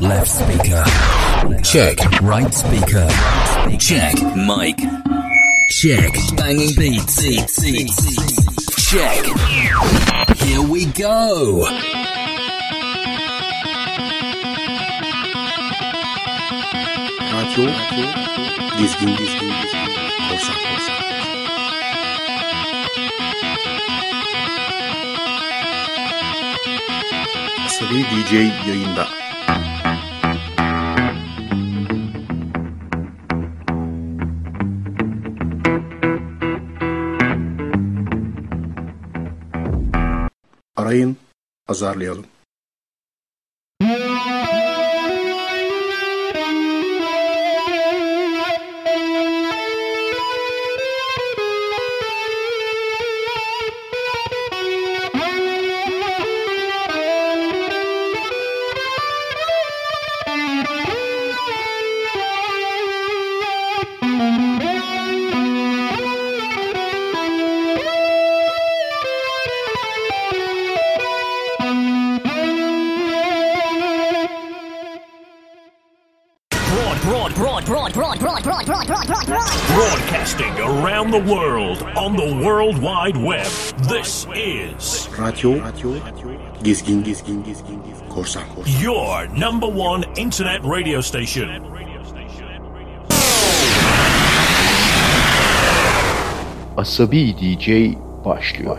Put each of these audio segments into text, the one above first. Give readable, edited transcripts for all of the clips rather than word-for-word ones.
Left speaker. Check. Right speaker. Check. Mic. Check. Banging beats. Check. Here we go. Radio Gizgin. Korsan. Asabi DJ yayında. Arayın, azarlayalım. Broadcasting around the world on the World Wide Web. This is Radio Gizgin. Korsan. Your number one internet radio station. Asabi DJ başlıyor.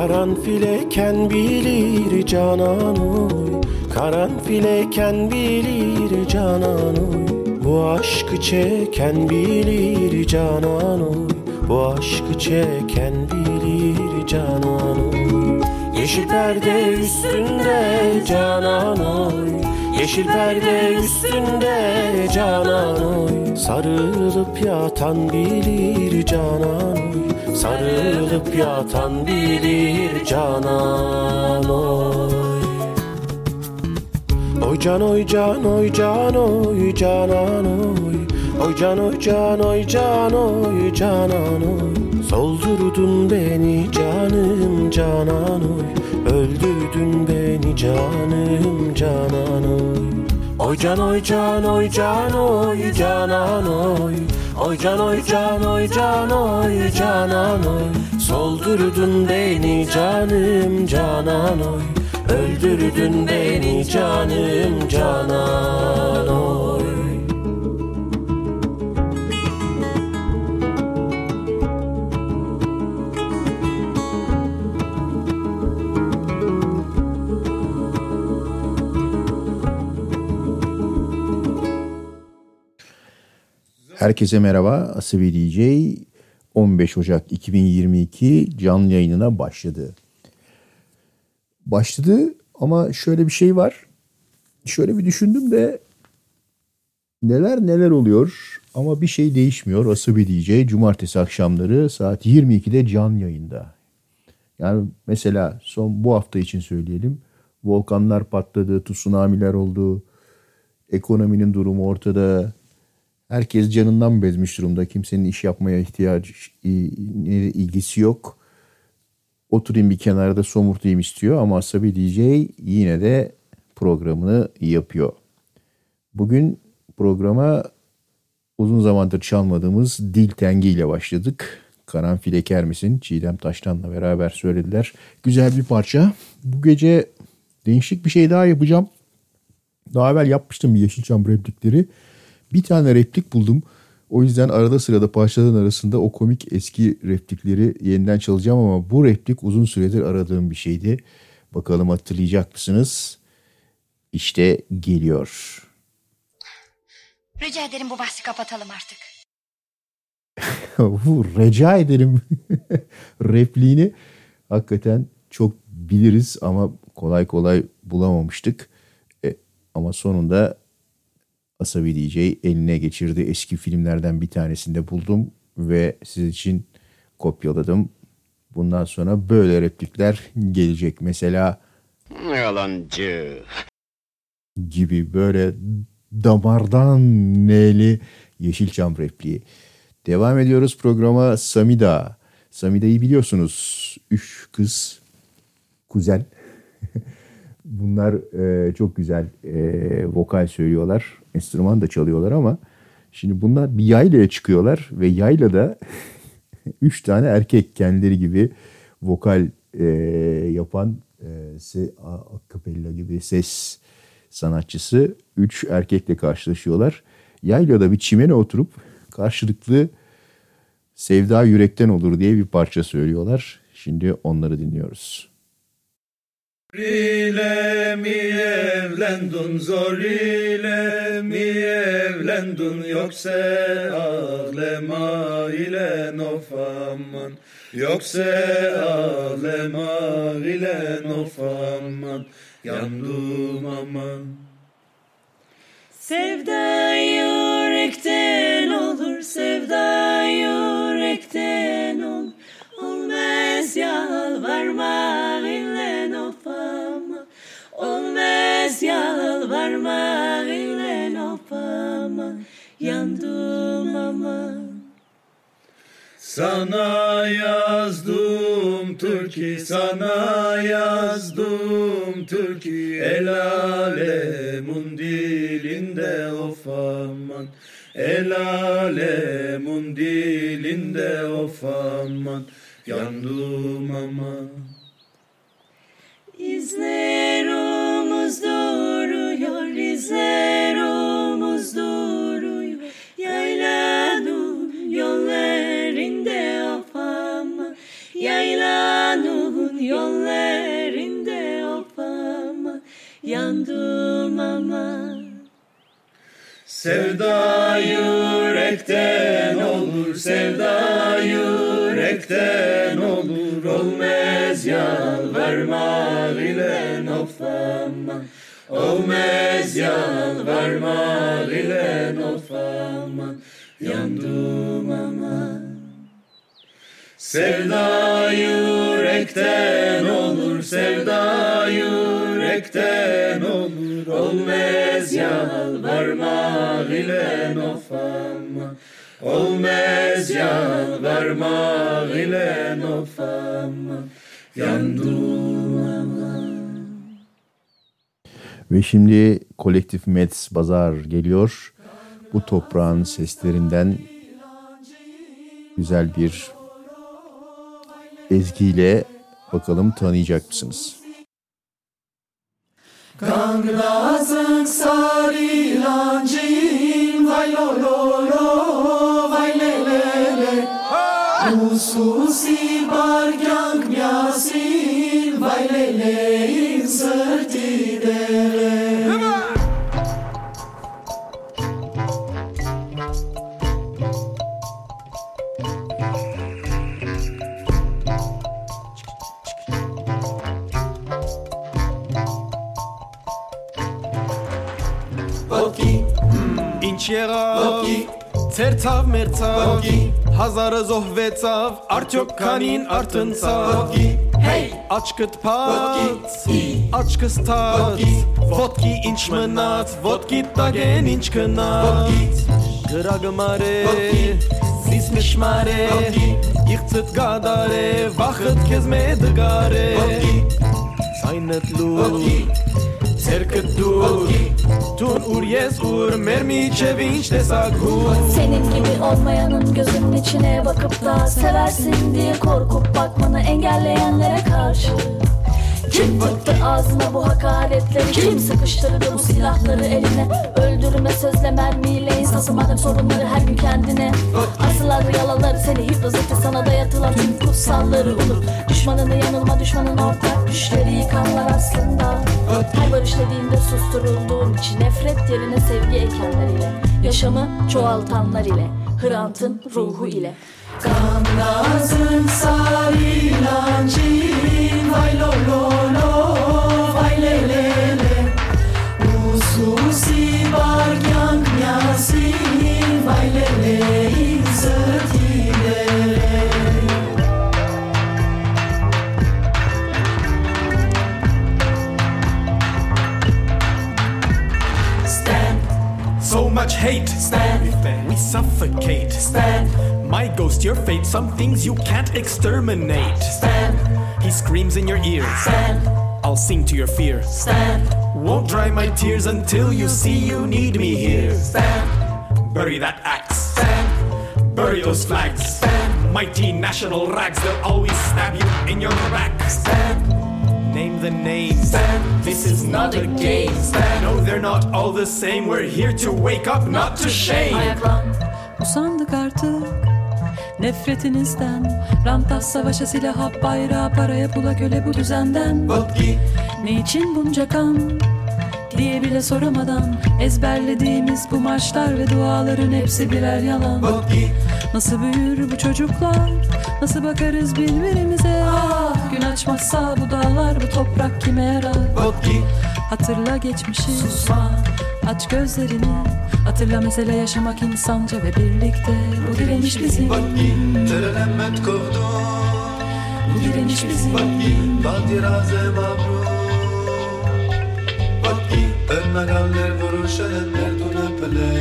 Karanfil eken bilir canan oy, karanfil eken bilir canan oy, bu aşkı çeken bilir canan oy, bu aşkı çeken bilir canan oy. Yeşil perde üstünde canan oy, yeşil perde üstünde canan oy, sarılıp yatan bilir canan oy, sarılıp yatan bilir canan oy. Oy can oy can oy can oy canan oy, oy can oy can oy can oy canan oy, soldurdun beni canım canan oy, öldürdün beni canım canan oy. Oy can oy can oy can oy canan oy, oy can oy can oy can oy canan oy, soldurdun beni canım canan oy, öldürdün beni canım canan oy. Herkese merhaba. Asabi DJ 15 Ocak 2022 canlı yayınına başladı. Başladı ama şöyle bir şey var. Şöyle bir düşündüm de neler oluyor ama bir şey değişmiyor. Asabi DJ cumartesi akşamları saat 22'de canlı yayında. Yani mesela son bu hafta için söyleyelim. Volkanlar patladı, tsunamiler oldu. Ekonominin durumu ortada. Herkes canından bezmiş durumda. Kimsenin iş yapmaya ilgisi yok. Oturayım bir kenarda somurtayım istiyor ama Asabi DJ yine de programını yapıyor. Bugün programa uzun zamandır çalmadığımız Dil Tengi ile başladık. Karanfil Eker misin? Çiğdem Taştan'la beraber söylediler. Güzel bir parça. Bu gece değişik bir şey daha yapacağım. Daha evvel yapmıştım Yeşilçam replikleri. Bir tane replik buldum. O yüzden arada sırada parçaların arasında o komik eski replikleri yeniden çalacağım ama bu replik uzun süredir aradığım bir şeydi. Bakalım hatırlayacak mısınız? İşte geliyor. Rica ederim bu bahsi kapatalım artık. Rica ederim repliğini hakikaten çok biliriz ama kolay kolay bulamamıştık. Ama sonunda Asabi DJ eline geçirdi. Eski filmlerden bir tanesinde buldum ve siz için kopyaladım. Bundan sonra böyle replikler gelecek. Mesela yalancı gibi böyle damardan neli Yeşilçam repliği. Devam ediyoruz programa. Samida. Samida'yı biliyorsunuz. 3 kız kuzen. Bunlar çok güzel vokal söylüyorlar. Enstrüman da çalıyorlar ama şimdi bunlar bir yaylaya çıkıyorlar ve yaylada 3 tane erkek kendileri gibi vokal yapan akapella gibi ses sanatçısı 3 erkekle karşılaşıyorlar. Yaylada bir çimene oturup karşılıklı sevda yürekten olur diye bir parça söylüyorlar. Şimdi onları dinliyoruz. Ile mi evlendin, zor ile mi evlendin, yoksa ağlama ile nofaman, yoksa ağlama ile nofaman, yandım aman. Sevda yürekten olur, sevda yürekten olur, olmaz yalvarma ile nofama, olmaz yalvarma ile nofama, yandım ama. Sana yazdım Türkü, sana yazdım Türkü, el alemun dilinde of aman, el alemun dilinde of aman, yandım aman. İzler omuz doğruyor, izler omuz doğruyor, yaylanın yollarında afama, yaylanın yollarında afama, yandım aman. Sevda yürekten olur, sevda yürekten olur, olmaz yalvarma ile nofama, olmaz yalvarma ile nofama, yandım ama. Sevda yürekten olur, sevda yürekten olur, olmaz yalvarma ile nofama, olmaz yalvarma ile nofama, yandım ama. Ve şimdi Collectif Medz Bazar geliyor. Bu toprağın seslerinden güzel bir ezgiyle bakalım tanıyacak mısınız? Kangna Aznawiri lancin vay lo lo lo vay le le le ususi bargang miasin vay le le inserti dele. Çera Tertav mertav Hazarı zohvetav Artyok kanin artın sav Hey Açkıt pat Açkıs tat Vodki inçmenat Vodkit dagen inçkınat Gıragımare Sismişmare İhtıt gadare Vakıt kezme dıgare Saynet lu Serkıt dur Tun ur yez ur mermi çevinç de sagur Senin gibi olmayanın gözünün içine bakıp da Seversin diye korkup bakmanı engelleyenlere karşı Kim tıktı ağzına bu hakaretleri Kim sıkıştırdı bu silahları eline Öldürme sözle mermiyle insansın madem sorunları her gün kendine Asılar ve yalaları seni hipnoz etti Sana dayatılan tüm kutsalları unut Düşmanını yanılma düşmanın ortak Düşleri yıkanlar aslında Her barış dediğinde susturulduğun için Nefret yerine sevgi ekenler ile Yaşamı çoğaltanlar ile Hrant'ın ruhu ile Kangna Aznawiri lanchin vai lo lo lo vai le le le ususi bargyan nyasi vai le le izatile So much hate, stand with that. We suffocate, stand. My ghost, your fate. Some things you can't exterminate, stand. He screams in your ear, stand. I'll sing to your fear, stand. Won't dry my tears until you see you need me here, stand. Bury that axe, stand. Bury those flags, stand. Mighty national rags, they'll always stab you in your back, stand. Name the name, stand. This is not a game, stand. No they're not all the same. We're here to wake up, not to shame. Ayaklan, usandık artık nefretinizden. Rantas savaşa silaha bayrağa paraya pula köle bu düzenden. Vodki, ne için bunca kan diye bile soramadan ezberlediğimiz bu marşlar ve duaların hepsi birer yalan. Vodki, nasıl büyür bu çocuklar? Nasıl bakarız birbirimize? Ah, gün açmazsa bu dağlar, bu toprak kime yarar? Vodki. Hatırla geçmişi, susma. Aç gözlerini, hatırla mesele yaşamak insanca ve birlikte. Bu direniş bizim. Vodki. Terelemet kovdum. Bu direniş bizim. Vodki. Bandiraze mabrur. Vodki. Önmeganler vuruş edenler tunapele.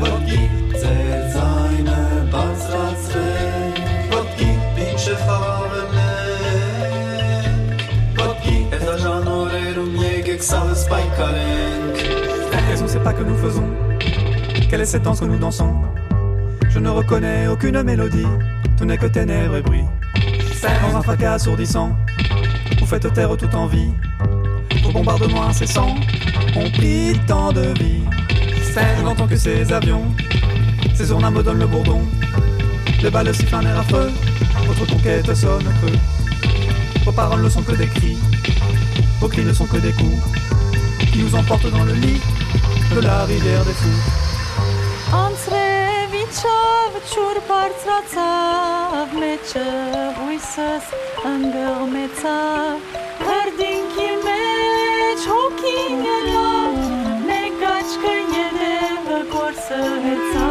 Vodki. Zehir zayne bazrazre. Quelles sont ces pas que nous faisons? Quelle est cette danse que nous dansons? Je ne reconnais aucune mélodie, tout n'est que ténèbres et bruit. Dans un fracas assourdissant, vous faites taire toute envie. Vos bombardements incessants ont pris tant de vie. Je n'entends que ces avions, ces ournas me donnent le bourdon. Les balles sifflent un air affreux, votre conquête sonne creux. Vos paroles ne sont que des cris, vos cris ne sont que des coups qui nous emportent dans le lit de la rivière des fous. Entre viçov çurpartratsav meçe vuysas angormetsa herdinki meç hokinela ne kaçkı yedeve korsetsa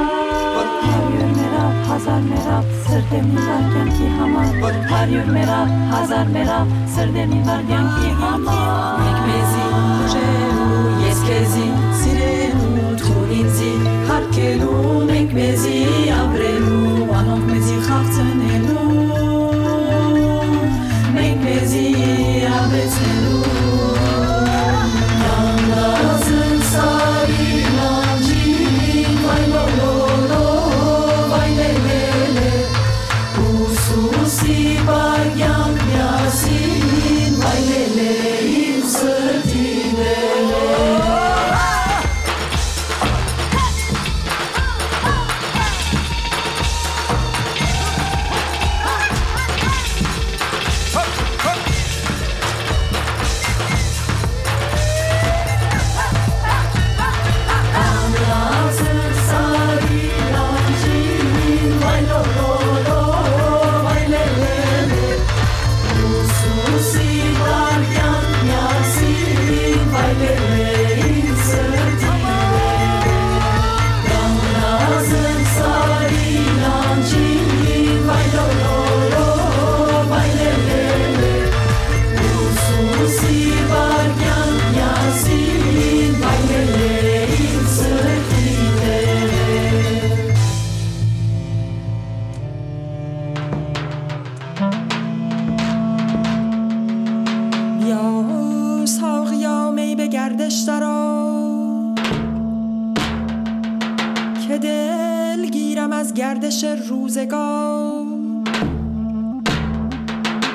Hazar merab sırdemi varken ki hamar Har yur merab hazar merab sırdemi varken ki hamar Mekmezi reu yeskezi sirenu turinzi Harkelu mekmezi abrelu anomezi khaftanelu Mekmezi abesnelu Yalnızın sarılan cilin kaybolu Bayan Yasin, bayleleyin sırtinele آتش‌در آ که دل گیرم از گردش روزگار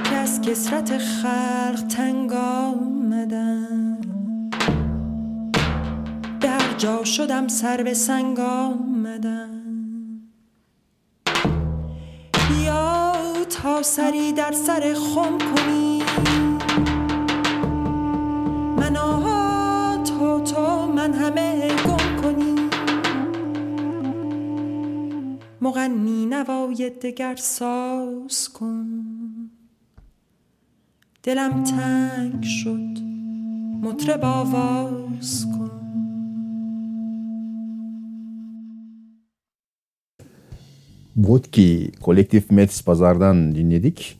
که از کسرت خلق تنگ آمدم در جا شدم سر به سنگ آمدم یا تا سری در سر خم کنی تو من همه گم کنی مغنی نوای دگر ساز کن دلم تنگ شد مطرب آواز کن. Vodki Collectif Medz Bazar'dan dinledik.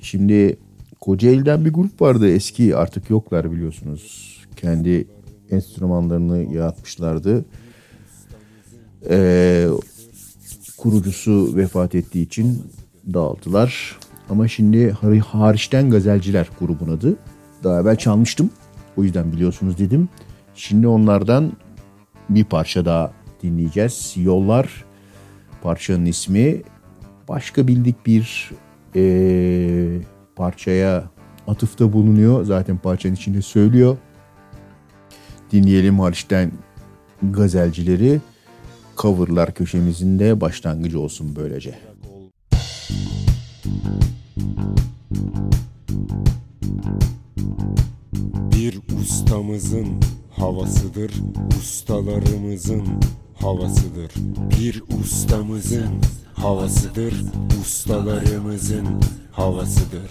Şimdi Kocaeli'den bir grup vardı eski, artık yoklar biliyorsunuz. Kendi enstrümanlarını yaratmışlardı. Kurucusu vefat ettiği için dağıldılar. Ama şimdi Hariçten Gazelciler grubun adı. Daha evvel çalmıştım. O yüzden biliyorsunuz dedim. Şimdi onlardan bir parça daha dinleyeceğiz. Yollar parçanın ismi. Başka bildik bir parçaya atıfta bulunuyor. Zaten parçanın içinde söylüyor. Dinleyelim Hariçten Gazelcileri. Coverlar köşemizin de başlangıcı olsun böylece. Bir ustamızın havasıdır, ustalarımızın havasıdır. Bir ustamızın havasıdır, ustalarımızın havasıdır.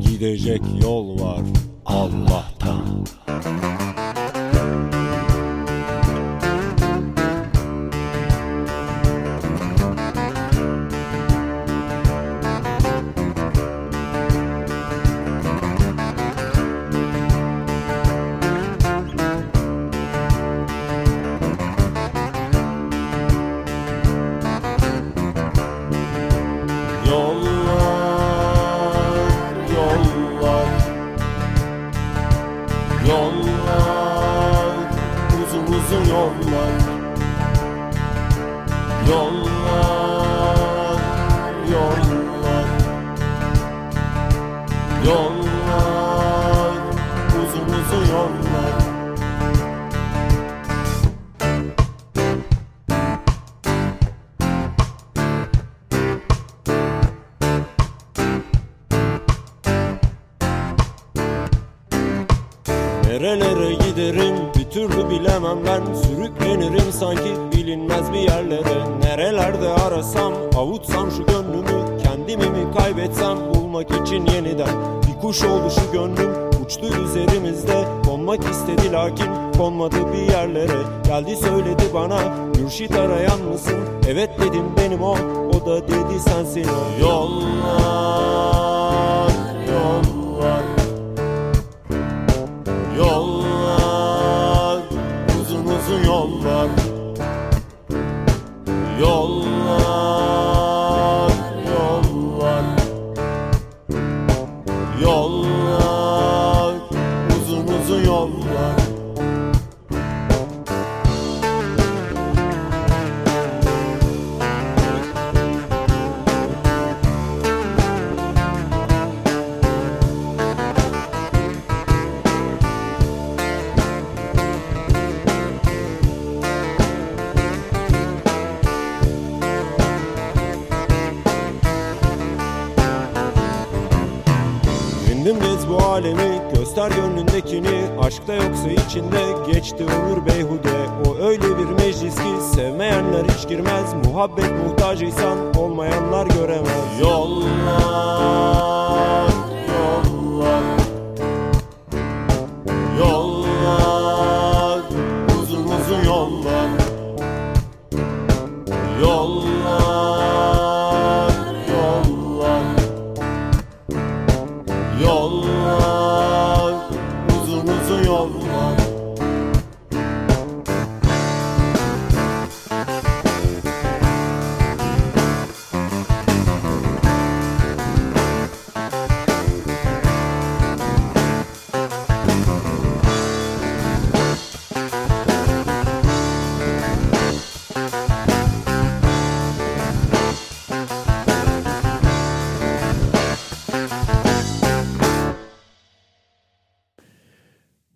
Gidecek yol var Allah'tan. Nerelere giderim bir türlü bilemem ben. Sürüklenirim sanki bilinmez bir yerlere. Nerelerde arasam, avutsam şu gönlümü, kendimi mi kaybetsem bulmak için yeniden. Bir kuş oldu şu gönlüm, uçtu üzerimizde. Konmak istedi lakin konmadı bir yerlere. Geldi söyledi bana, mürşit arayan mısın? Evet dedim benim o, o da dedi sensin o. Yollar, yollar, yollar, uzun uzun yollar. Yollar, yollar, yollar, uzun uzun yollar. Göster gönlündekini, aşkta yoksa içinde. Geçti ömür beyhude, o öyle bir meclis ki sevmeyenler hiç girmez. Muhabbet muhtacıysan olmayanlar göremez. Yollar, yollar, yollar.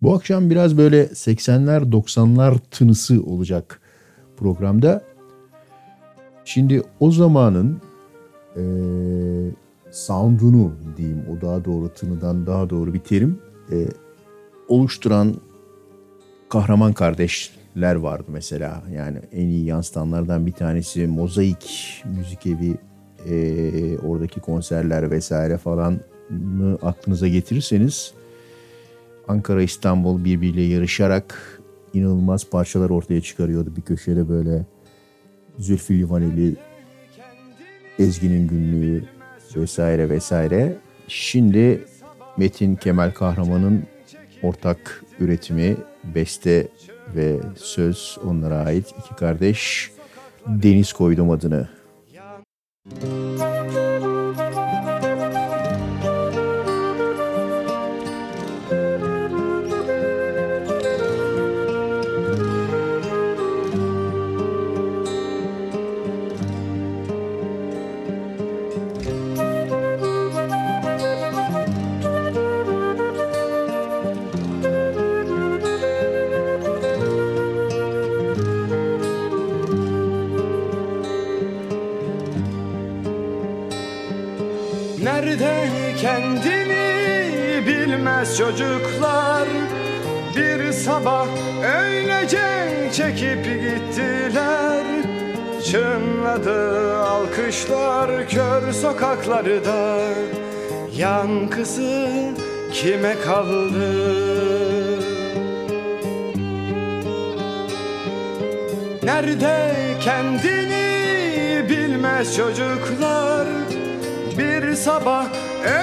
Bu akşam biraz böyle 80'ler 90'lar tınısı olacak programda. Şimdi o zamanın sound'unu diyeyim, o daha doğru, tınıdan daha doğru bir terim oluşturan kahraman kardeşler vardı mesela. Yani en iyi yansıtanlardan bir tanesi Mozaik Müzik Evi, oradaki konserler vesaire falan aklınıza getirirseniz Ankara, İstanbul birbiriyle yarışarak inanılmaz parçalar ortaya çıkarıyordu. Bir köşede böyle Zülfü Livaneli, Ezgi'nin günlüğü vesaire vesaire. Şimdi Metin Kemal Kahraman'ın ortak üretimi, beste ve söz onlara ait, iki kardeş, Deniz Koydum Adını. Çocuklar bir sabah öylece çekip gittiler. Çınladı alkışlar kör sokaklarda. Yankısı kime kaldı? Nerede kendini bilmez çocuklar? Bir sabah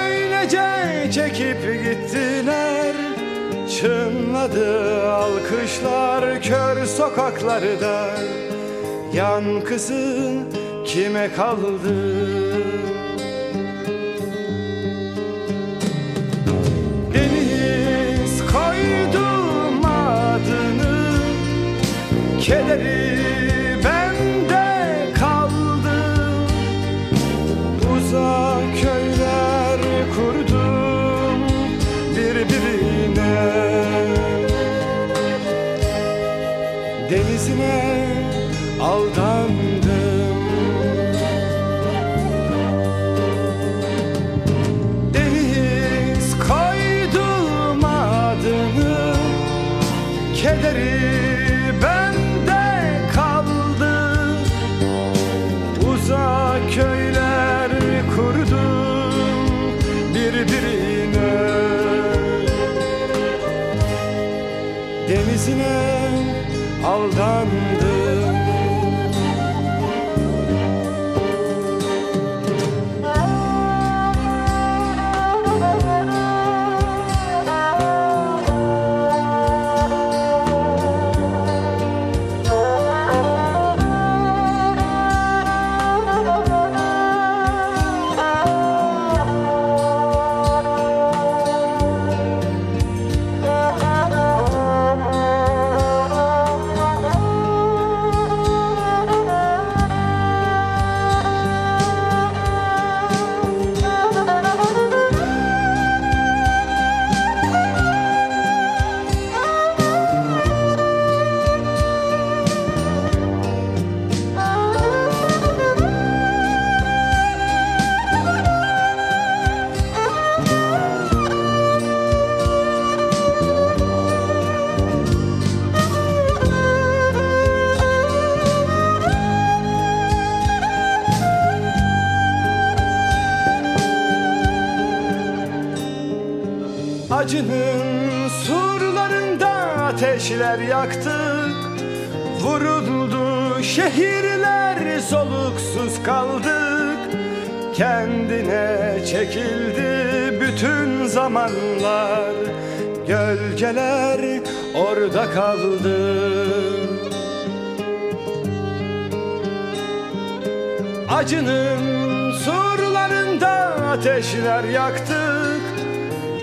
öylece çekip gittiler. Çınladı alkışlar kör sokaklarda. Yankısı kime kaldı? Deniz koydum adını, kederi bende kaldı. Uzak köyler kurdum birbirine, denizine aldandım. Deniz koydum adını, kederi bende kaldı. Uzak köyler kurdum birbirine, denizine aldandım. Acının surlarında ateşler yaktık. Vuruldu şehirler, soluksuz kaldık. Kendine çekildi bütün zamanlar. Gölgeler orada kaldı. Acının surlarında ateşler yaktık.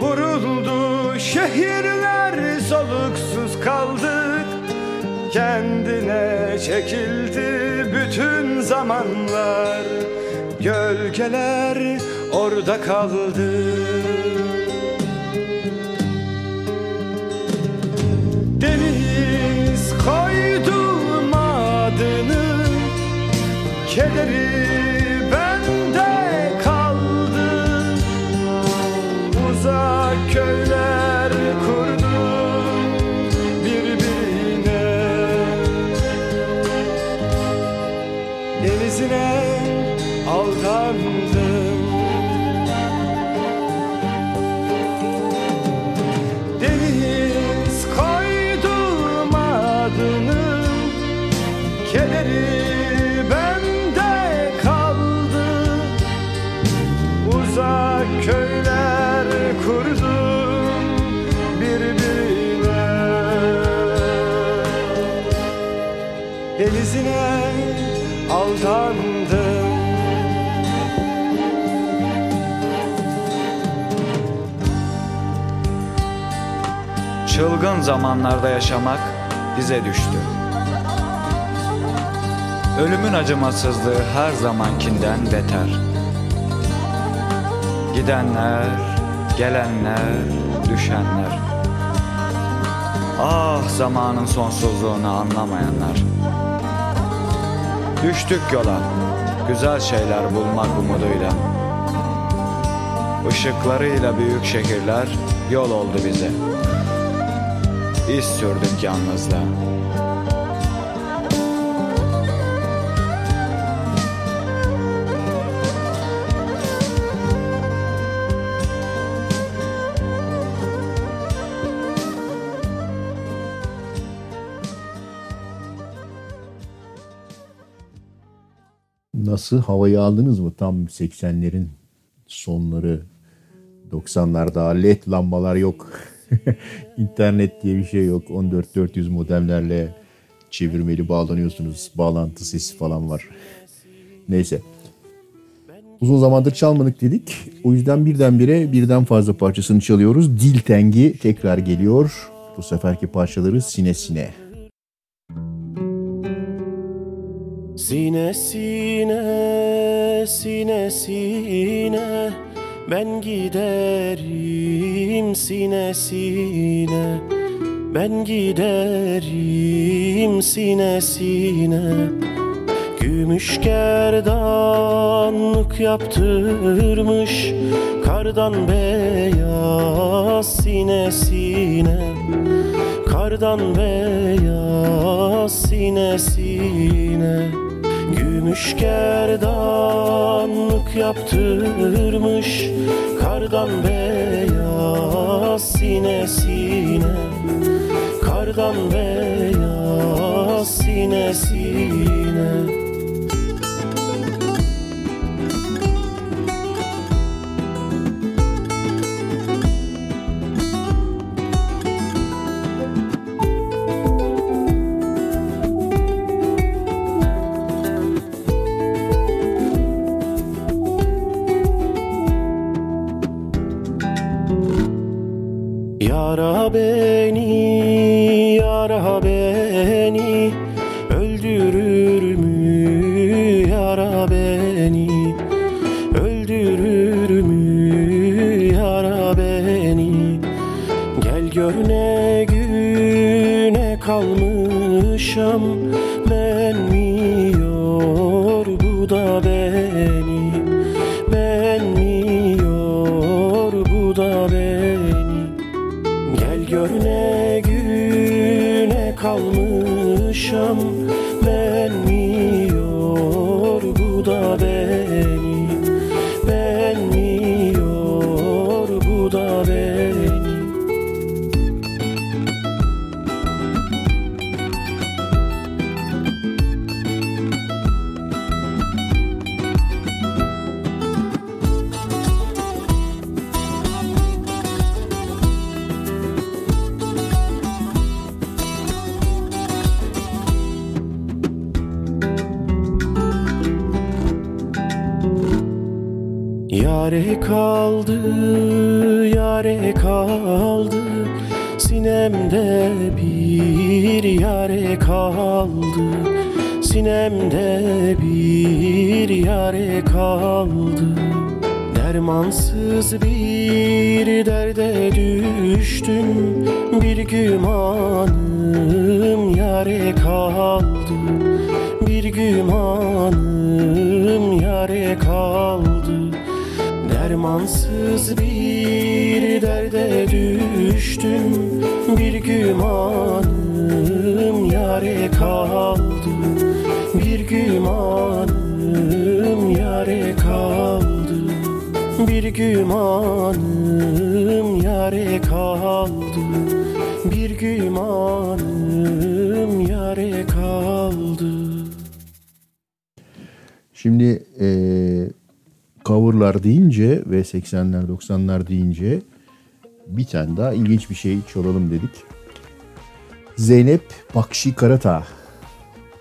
Vuruldu şehirler, soluksuz kaldık. Kendine çekildi bütün zamanlar. Gölgeler orada kaldı. kederi bende kaldı, uzak köyler kurdu birbirine, denizine aldandım, deniz koydum adını, kederi bende kaldı, uzak köyler kurdum birbirine, denizine aldandım. Çılgın zamanlarda yaşamak bize düştü. Ölümün acımasızlığı her zamankinden beter. Gidenler, gelenler, düşenler. Ah zamanın sonsuzluğunu anlamayanlar. Düştük yola, güzel şeyler bulmak umuduyla. Işıklarıyla büyük şehirler yol oldu bize. İz sürdük yalnızla. Nasıl, havayı aldınız mı? Tam 80'lerin sonları, 90'larda led lambalar yok. İnternet diye bir şey yok. 14.400 modemlerle çevirmeli bağlanıyorsunuz. Bağlantı sesi falan var. Neyse. Uzun zamandır çalmadık dedik. O yüzden birdenbire birden fazla parçasını çalıyoruz. Dil Tengi tekrar geliyor. Bu seferki parçaları sine sine. Sine sine, sine sine, ben giderim sine sine, ben giderim sine sine. Gümüş gerdanlık yaptırmış, kardan beyaz sine sine, kardan beyaz sine sine. Gümüş gerdanlık yaptırmış, kardan beyaz sine sine, kardan beyaz sine sine. Yara beni, yara beni, öldürür mü yara beni, öldürür mü yara beni. Gel gör ne güne kalmışam, benmiyor bu da beni, benmiyor bu da beni. Görne güne kalmışam, benmiyor bu da beni, benmiyor bu da beni. Yare kaldı, yare kaldı, sinemde bir yare kaldı, sinemde bir yare kaldı. Dermansız bir derde düştüm, bir gümanım yare kaldı, bir sevgim hanım yare kaldı. Dermansız bir derde düştüm, bir gümanım yare kaldı. Bir gümanım yare kaldı. Bir gümanım yare kaldı. Bir gümanım yare kaldı. Şimdi coverlar deyince ve 80'ler 90'lar deyince bir tane daha ilginç bir şey çalalım dedik. Zeynep Bakşi Karata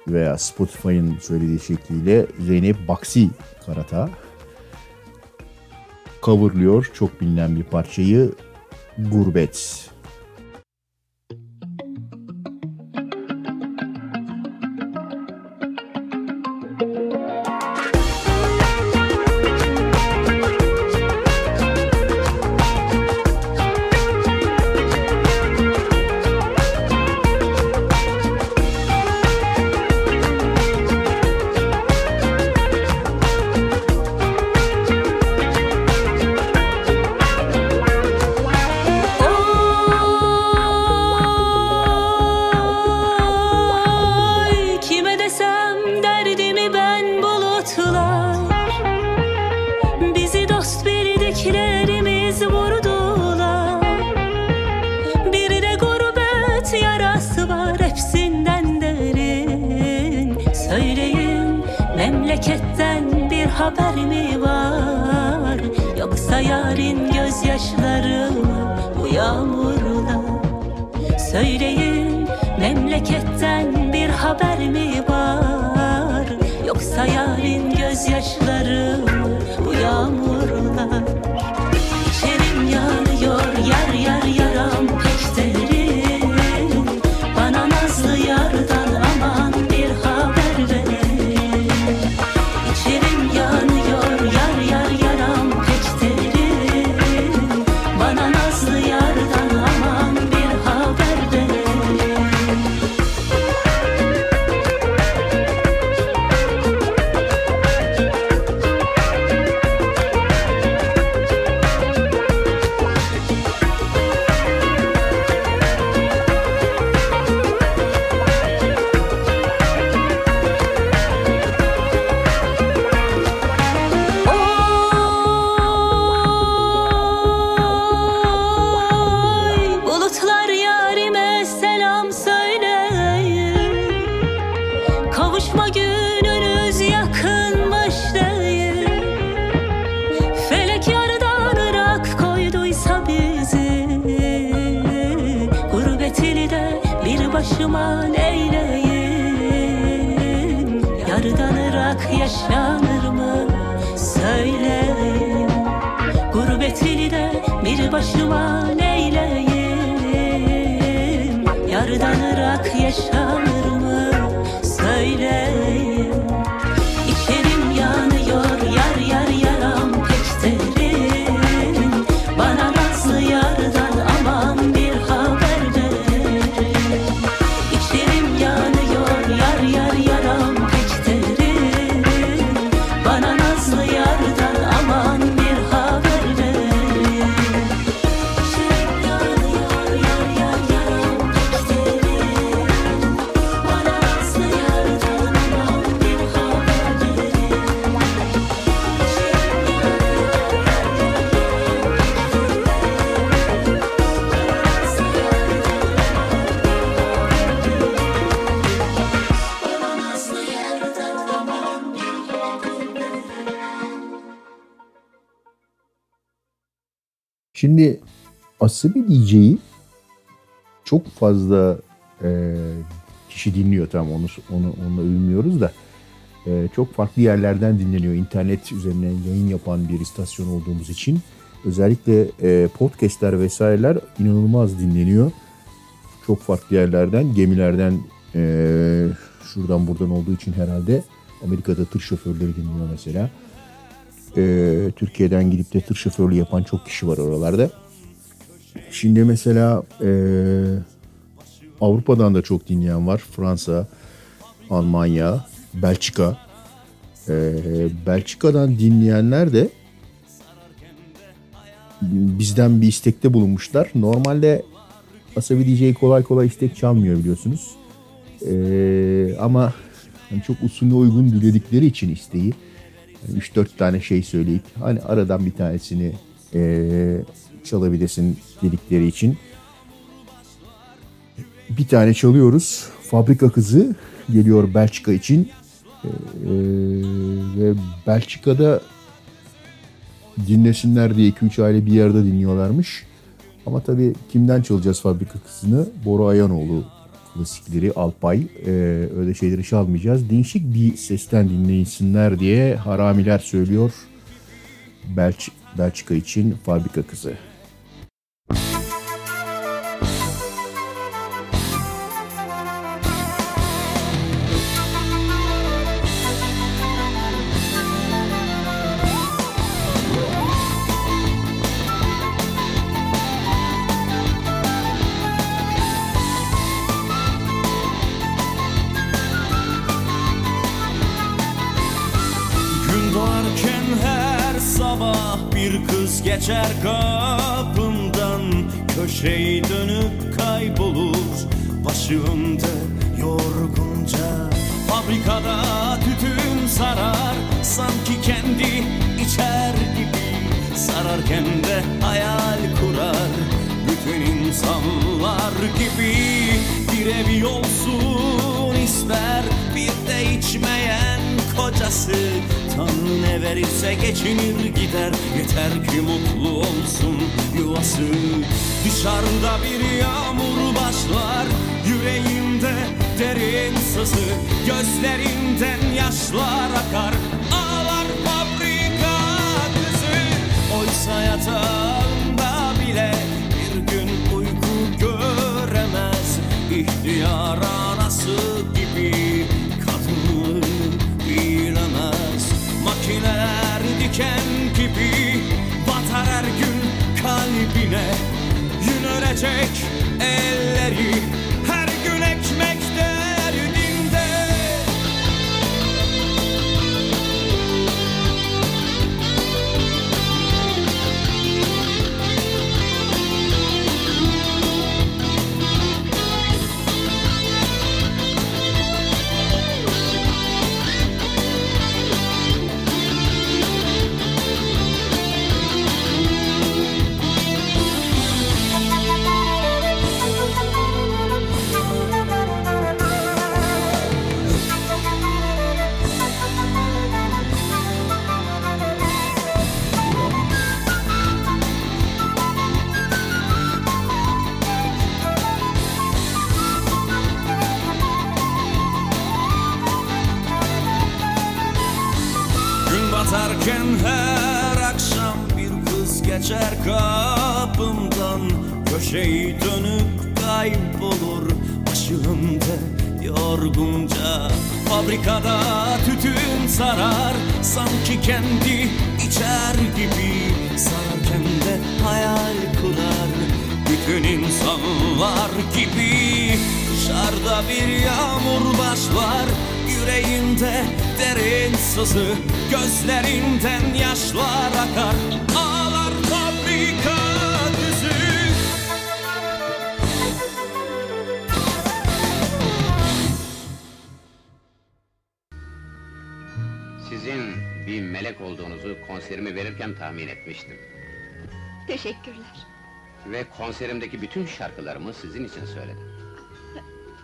veya Spotify'ın söylediği şekliyle Zeynep Bakşi Karata coverlıyor çok bilinen bir parçayı Gurbet. Şimdi Asabi DJ'yi çok fazla kişi dinliyor, tamam onunla övünmüyoruz da çok farklı yerlerden dinleniyor. İnternet üzerinden yayın yapan bir istasyon olduğumuz için özellikle podcastler vesaireler inanılmaz dinleniyor. Çok farklı yerlerden, gemilerden şuradan buradan olduğu için herhalde Amerika'da tır şoförleri dinliyor mesela. Türkiye'den gidip de tır şoförlüğü yapan çok kişi var oralarda. Şimdi mesela Avrupa'dan da çok dinleyen var. Fransa, Almanya, Belçika. Belçika'dan dinleyenler de bizden bir istekte bulunmuşlar. Normalde Asabi DJ kolay kolay istek çalmıyor biliyorsunuz. Ama yani çok usulüne uygun diledikleri için isteği. Yani 3-4 tane şey söyleyip hani aradan bir tanesini çalabilirsin dedikleri için. Bir tane çalıyoruz. Fabrika Kızı geliyor Belçika için. Ve Belçika'da dinlesinler diye 2-3 aile bir yerde dinliyorlarmış. Ama tabii kimden çalacağız Fabrika Kızı'nı? Bora Ayanoğlu klasikleri, Alpay, öyle şeyleri çalmayacağız. Değişik bir sesten dinleyinsinler diye haramiler söylüyor Belçika için Fabrika Kızı. Geçer kapımdan, köşeyi dönüp kaybolur başımda yorgunca. Fabrikada tütün sarar, sanki kendi içer gibi. Sararken de hayal kurar, bütün insanlar gibi. Bir evi olsun ister, bir de içmeyen kocası. Tanrı ne verirse geçinir gider, yeter ki mutlu olsun yuvası. Dışarıda bir yağmur başlar, yüreğimde derin sızı, gözlerimden yaşlar akar, ağlar fabrika kızı. Oysa yatağında bile bir gün uyku göremez, ihtiyar anası gibi kadını bilemez. Makineler diken gibi batar her gün kalbine, gün örecek elleri her gün ekmek derdinde. Geçer kapımdan, köşeyi dönüp kaybolur başımda yorgunca. Fabrikada tütün sarar, sanki kendi içer gibi. Sararken de hayal kurar, bütün insanlar gibi. Dışarıda bir yağmur başlar, yüreğimde derin sızı, gözlerimden yaşlar akar. Bir melek olduğunuzu konserimi verirken tahmin etmiştim. Teşekkürler. Ve konserimdeki bütün şarkılarımı sizin için söyledim.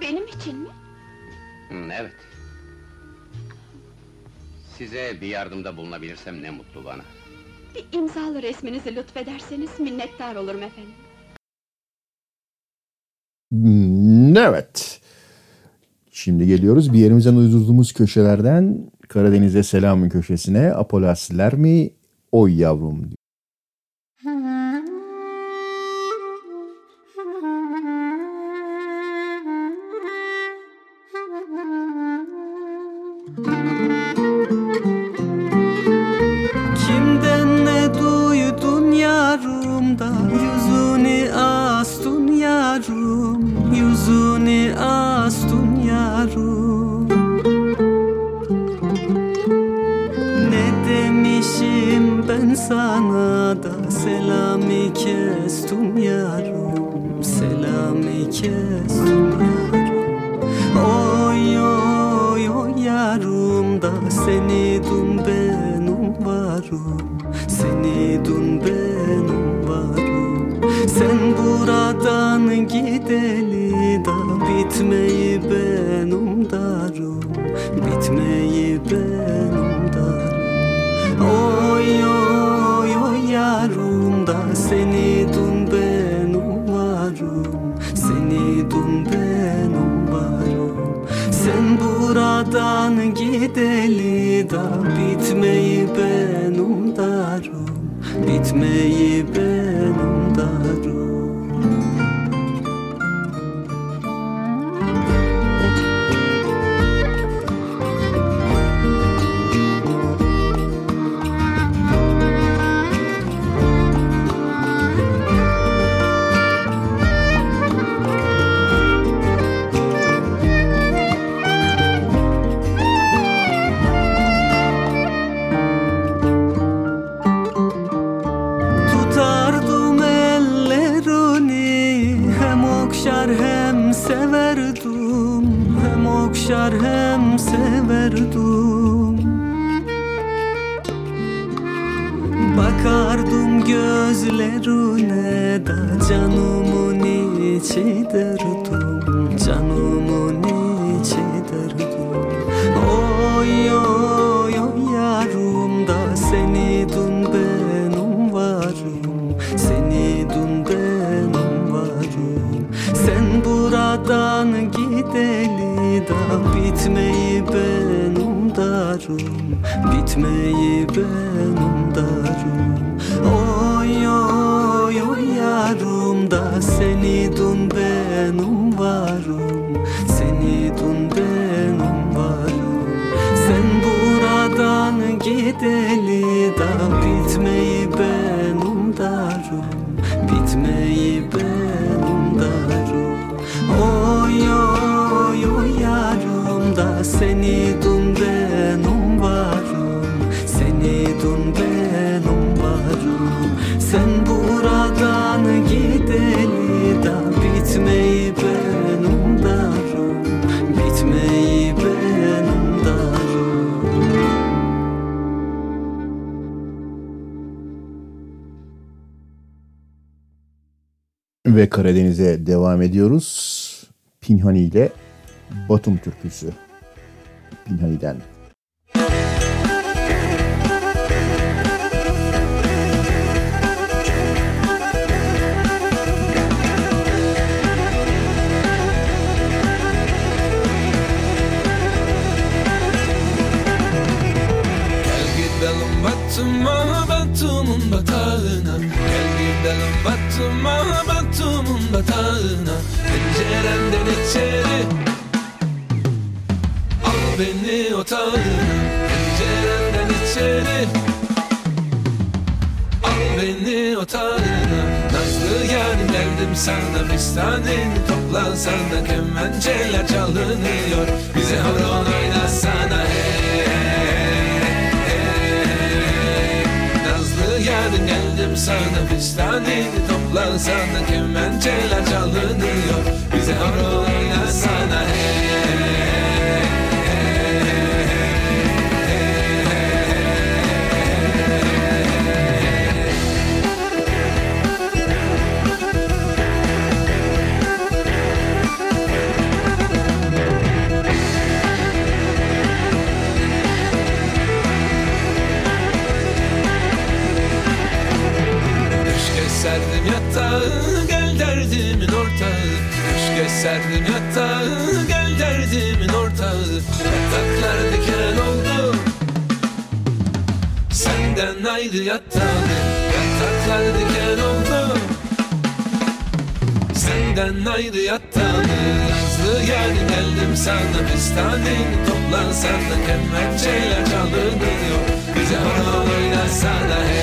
Benim için mi? Evet. Size bir yardımda bulunabilirsem ne mutlu bana. Bir imzalı resminizi lütfederseniz minnettar olurum efendim. Evet. Şimdi geliyoruz bir yerimizden uydurduğumuz köşelerden, Karadeniz'e selamın köşesine. Apolas Lermi, oy yavrum diyor. Kimden ne duydun yarumdan, yüzünü astun yarum, yüzünü astun yarum. Ben sana da selami kestum yarum, selami kestum yarum. Oy oy oy yarum da seni dum benum varum, seni dum benum varum. Sen buradan gideli da bitmeyi benum darum, bitmeyi benum darum. Oy oy yarumda seni dum benum varum, seni dum benum varum. Sen buradan gideli da bitmeyi benum darum, bitmeyi benum darum. Hem severdim, bakardım gözlerine da canımın içi derdim, canımın içi derdim. Oy oy oy yarım da seni dün benim varım, seni dün benim varım. Sen buradan gideli da bitmeyi benum darum, bitmeyi benum darum. Oy oy oy yarum da seni dün benum varum, seni dün benum varum. Sen buradan gideli da bitmeyi benum darum, bitmeyi benum darum. Oy oy da seni dün benum varum, seni dün benum varum. Sen buradan gideli da bitmeyi benum darum, bitmeyi benum darum. Ve Karadeniz'e devam ediyoruz. Pinhani ile Batum türküsü. Pinhani'den. Gel gidelim Batum'a, Batum'un batağına. Gel gidelim Batum'a, Batum'un batağına. Pencerenden içeri beni otağına, pencerenden içeri al beni otağına. Nazlı yani geldim sana, fistaneni toplansana, kemençeler çalınıyor bize horon oynasana. Hey, hey, hey. Nazlı yani geldim sana, fistaneni toplansana, kemençeler çalınıyor bize horon oynasana. Hey, hey. Serdim yatağı, gel derdimin ortağı. Köşke serdim yatağı, gel derdimin ortağı. Yataklar diken oldu senden ayrı yatağı. Yataklar diken oldu senden ayrı yatağı. Yazlı yani geldim sana, fistaneni toplansana, kemençeler çalınıyor bize horon oynasana. Hey, hey.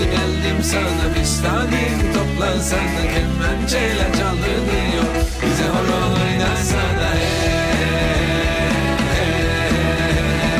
Geldim sana, fistaneni toplansana, kemençeler çalınıyor bize horon oynasana. Hey, hey, hey, hey.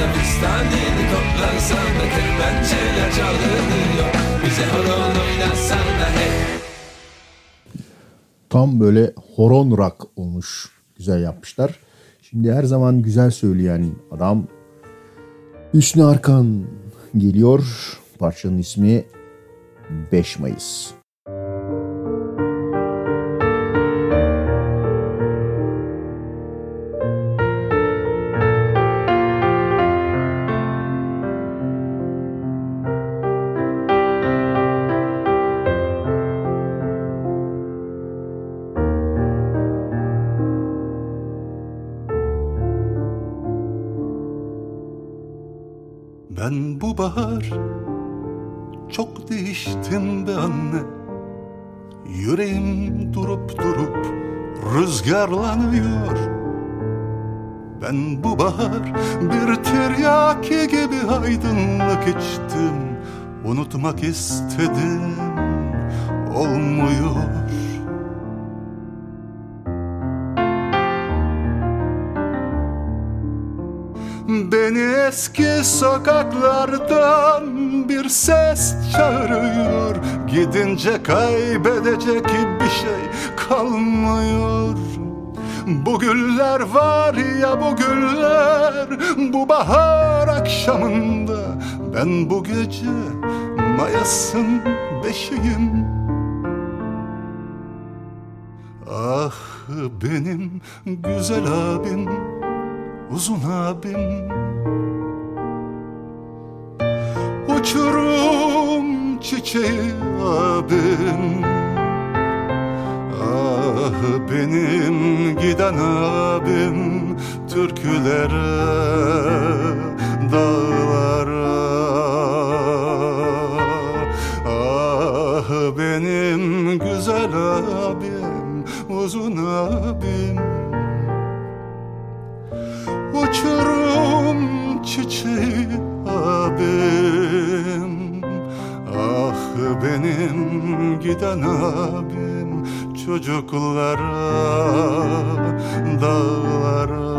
da fistanini toplansan da kemençeler çalınıyor. Bize horon oynatsan da hey. Tam böyle horon rock olmuş. Güzel yapmışlar. Şimdi her zaman güzel söyleyen adam Hüsnü Arkan geliyor. Parçanın ismi 5 Mayıs. Ben bu bahar çok değiştim be anne. Yüreğim durup durup rüzgarlanıyor. Ben bu bahar bir tiryaki gibi aydınlık içtim. Unutmak istedim, olmuyor. Beni eski sokaklardan bir ses çağırıyor. Gidince kaybedecek bir şey kalmıyor. Bu güller var ya bu güller, bu bahar akşamında. Ben bu gece Mayıs'ın beşiyim. Ah benim güzel abim, uzun abim. Uçurum çiçeği abim. Ah benim giden abim. Türkülere, dağlara. Ah benim güzel abim, uzun abim. Uçurum çiçeği abim. Ah benim giden abim. Çocuklara, dağlara.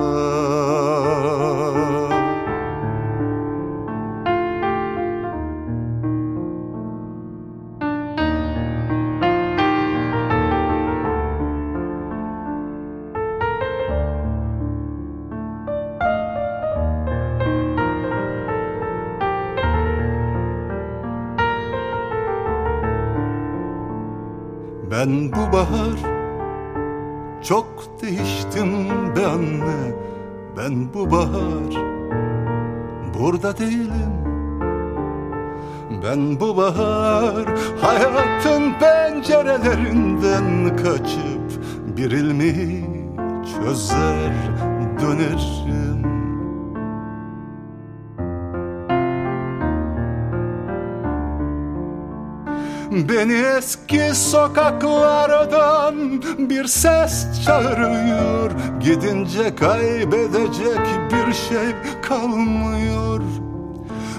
Ben bu bahar çok değiştim be anne. Ben bu bahar burada değilim. Ben bu bahar hayatın pencerelerinden kaçıp bir ilmi çözer dönerim. Beni eski sokaklardan bir ses çağırıyor. Gidince kaybedecek bir şey kalmıyor.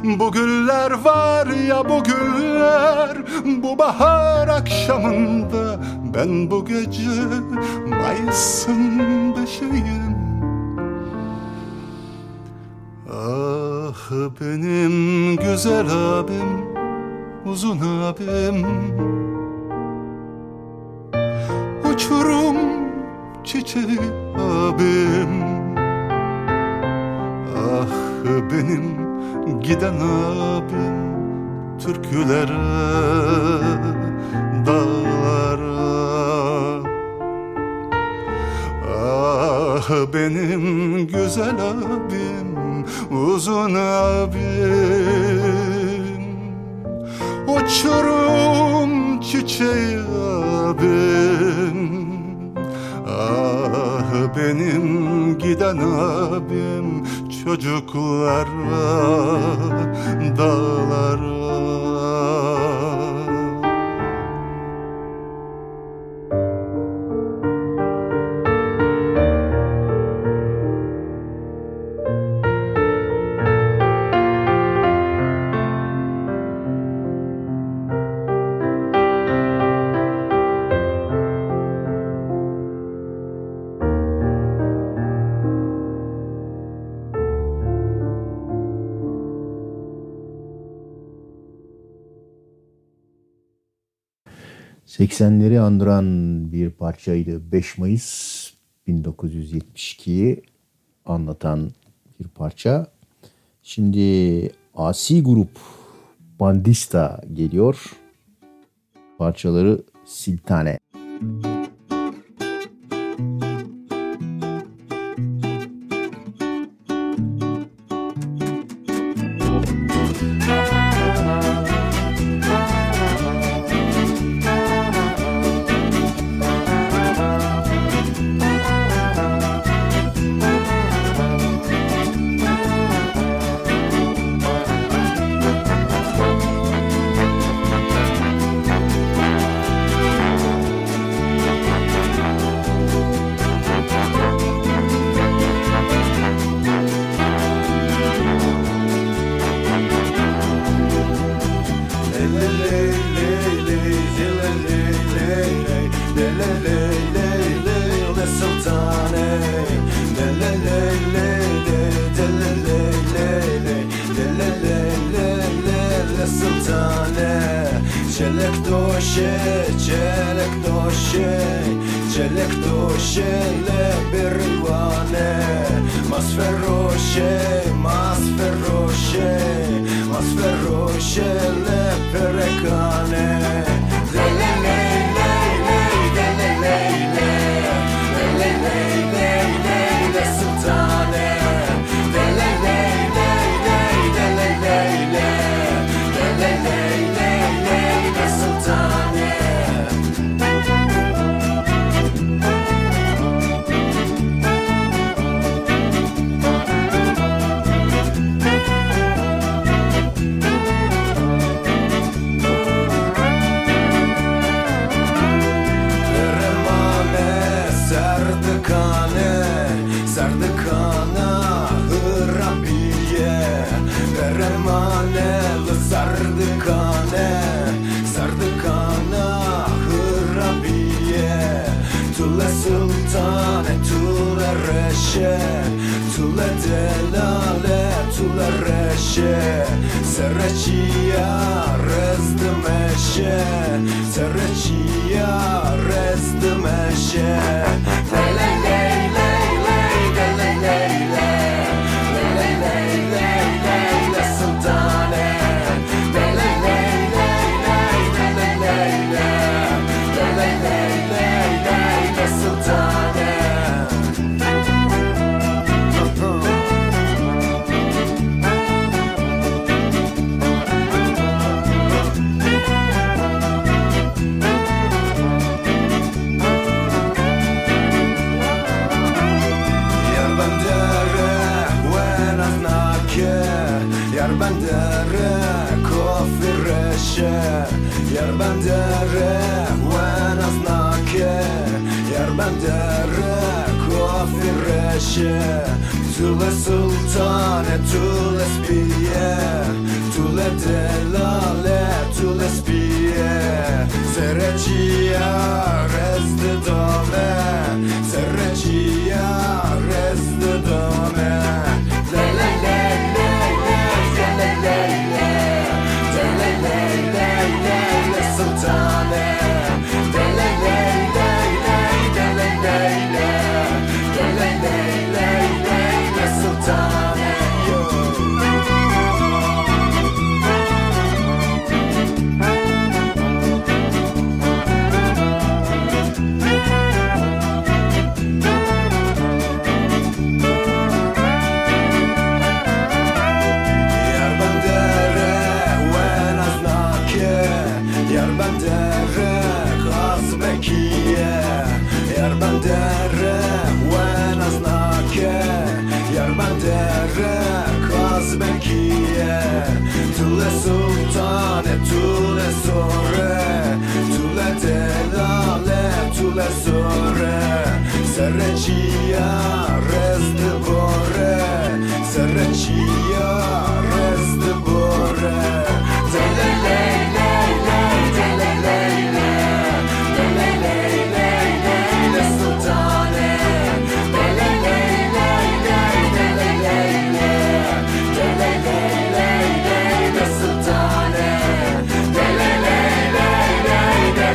Bu güller var ya bu güller, bu bahar akşamında. Ben bu gece Mayıs'ın beşiyim. Ah benim güzel abim, uzun abim. Uçurum çiçeği abim. Ah benim giden abim. Türkülere, dağlara. Ah benim güzel abim, uzun abim. Uçurum çiçeği abim. Ah benim giden abim. Çocuklara, dağlara. 80'leri andıran bir parçaydı. 5 Mayıs 1972'yi anlatan bir parça. Şimdi Asi Grup Bandista geliyor. Parçaları Siltane.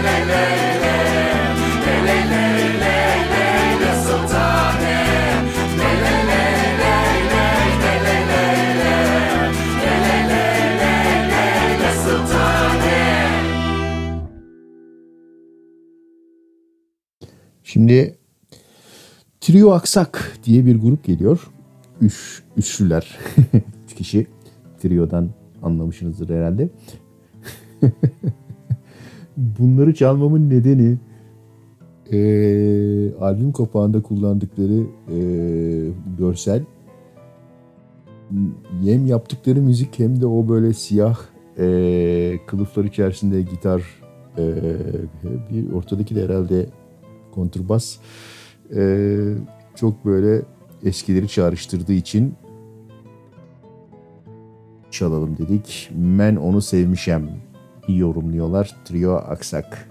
Hey, hey. Şimdi Trio Aksak diye bir grup geliyor. Üçlüler. Üç kişi. Trio'dan anlamışsınızdır herhalde. Bunları çalmamın nedeni albüm kapağında kullandıkları görsel, hem yaptıkları müzik hem de o böyle siyah kılıflar içerisinde gitar, bir ortadaki de herhalde kontrbas, çok böyle eskileri çağrıştırdığı için çalalım dedik. Men onu sevmişem yorumluyorlar Trio Aksak.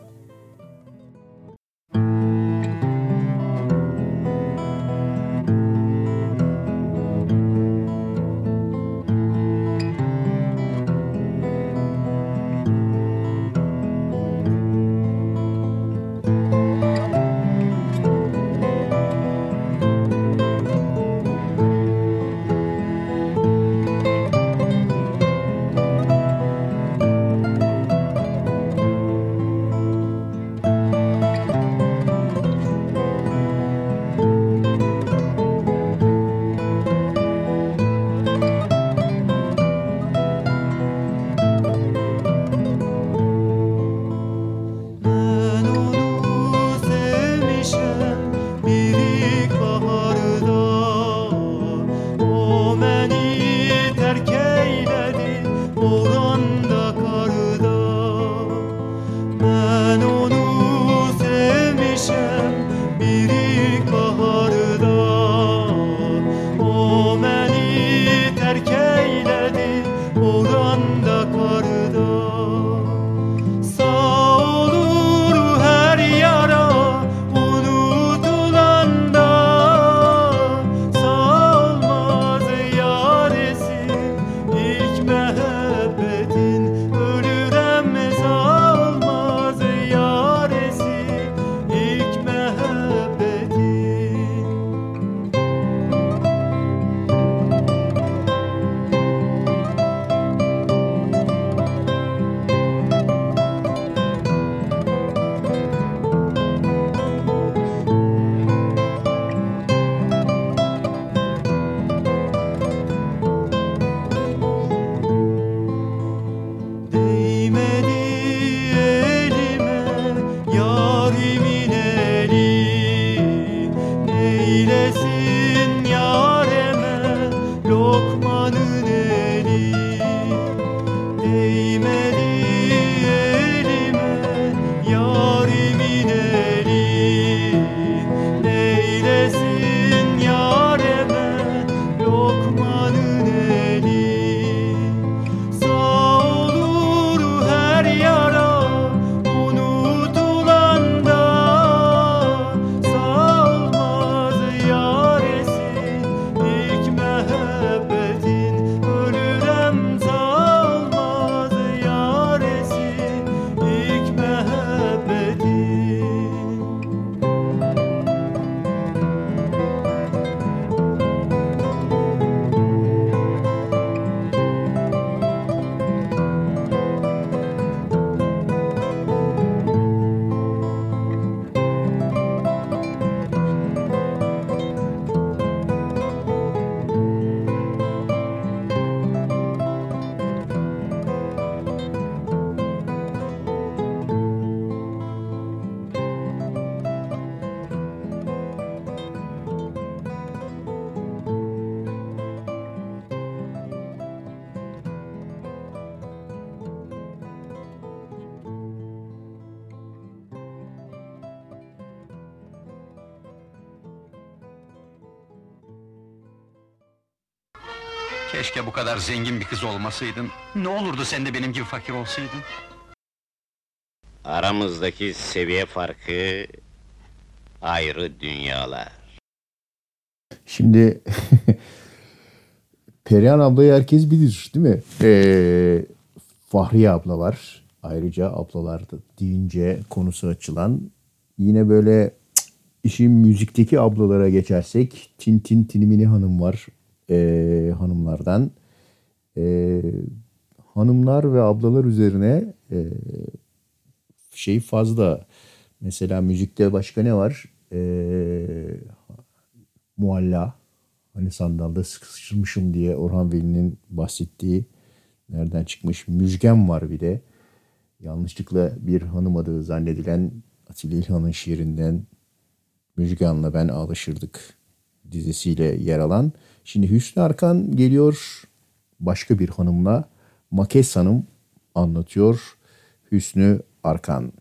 Keşke bu kadar zengin bir kız olmasaydın. Ne olurdu sen de benim gibi fakir olsaydın? Aramızdaki seviye farkı ayrı dünyalar. Şimdi Perihan ablayı herkes bilir, değil mi? Fahriye abla var. Ayrıca ablalarda deyince konusu açılan, yine böyle işin müzikteki ablalara geçersek Tin Tin Tinimini hanım var. Hanımlardan. Hanımlar ve ablalar üzerine fazla. Mesela müzikte başka ne var? Mualla, hani sandalda sıkışmışım diye Orhan Veli'nin bahsettiği, nereden çıkmış Müjgen var bir de. Yanlışlıkla bir hanım adı zannedilen Attila İlhan'ın şiirinden Müjgan'la Ben Ağlaşırdık dizisiyle yer alan. Şimdi Hüsnü Arkan geliyor başka bir hanımla. Makes Hanım anlatıyor Hüsnü Arkan.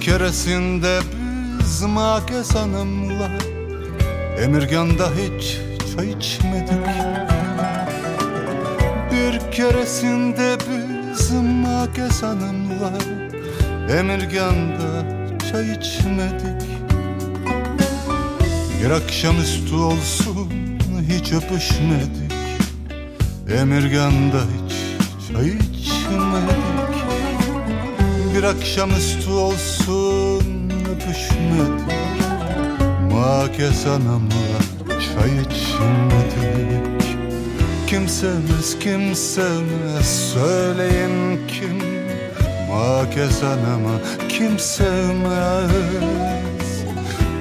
Keresinde biz Makes Hanım'la Emirgan'da hiç çay içmedik. Bir keresinde biz Makes Hanım'la Emirgan'da çay içmedik. Bir akşamüstü olsun hiç öpüşmedik, Emirgan'da hiç çay içmedik. Bir akşamüstü olsun öpüşmedik, Makes Hanım'la çay içmedik. Kimsemiz kimsemiz söyleyin kim, Makes Hanım'ı kimsemiz.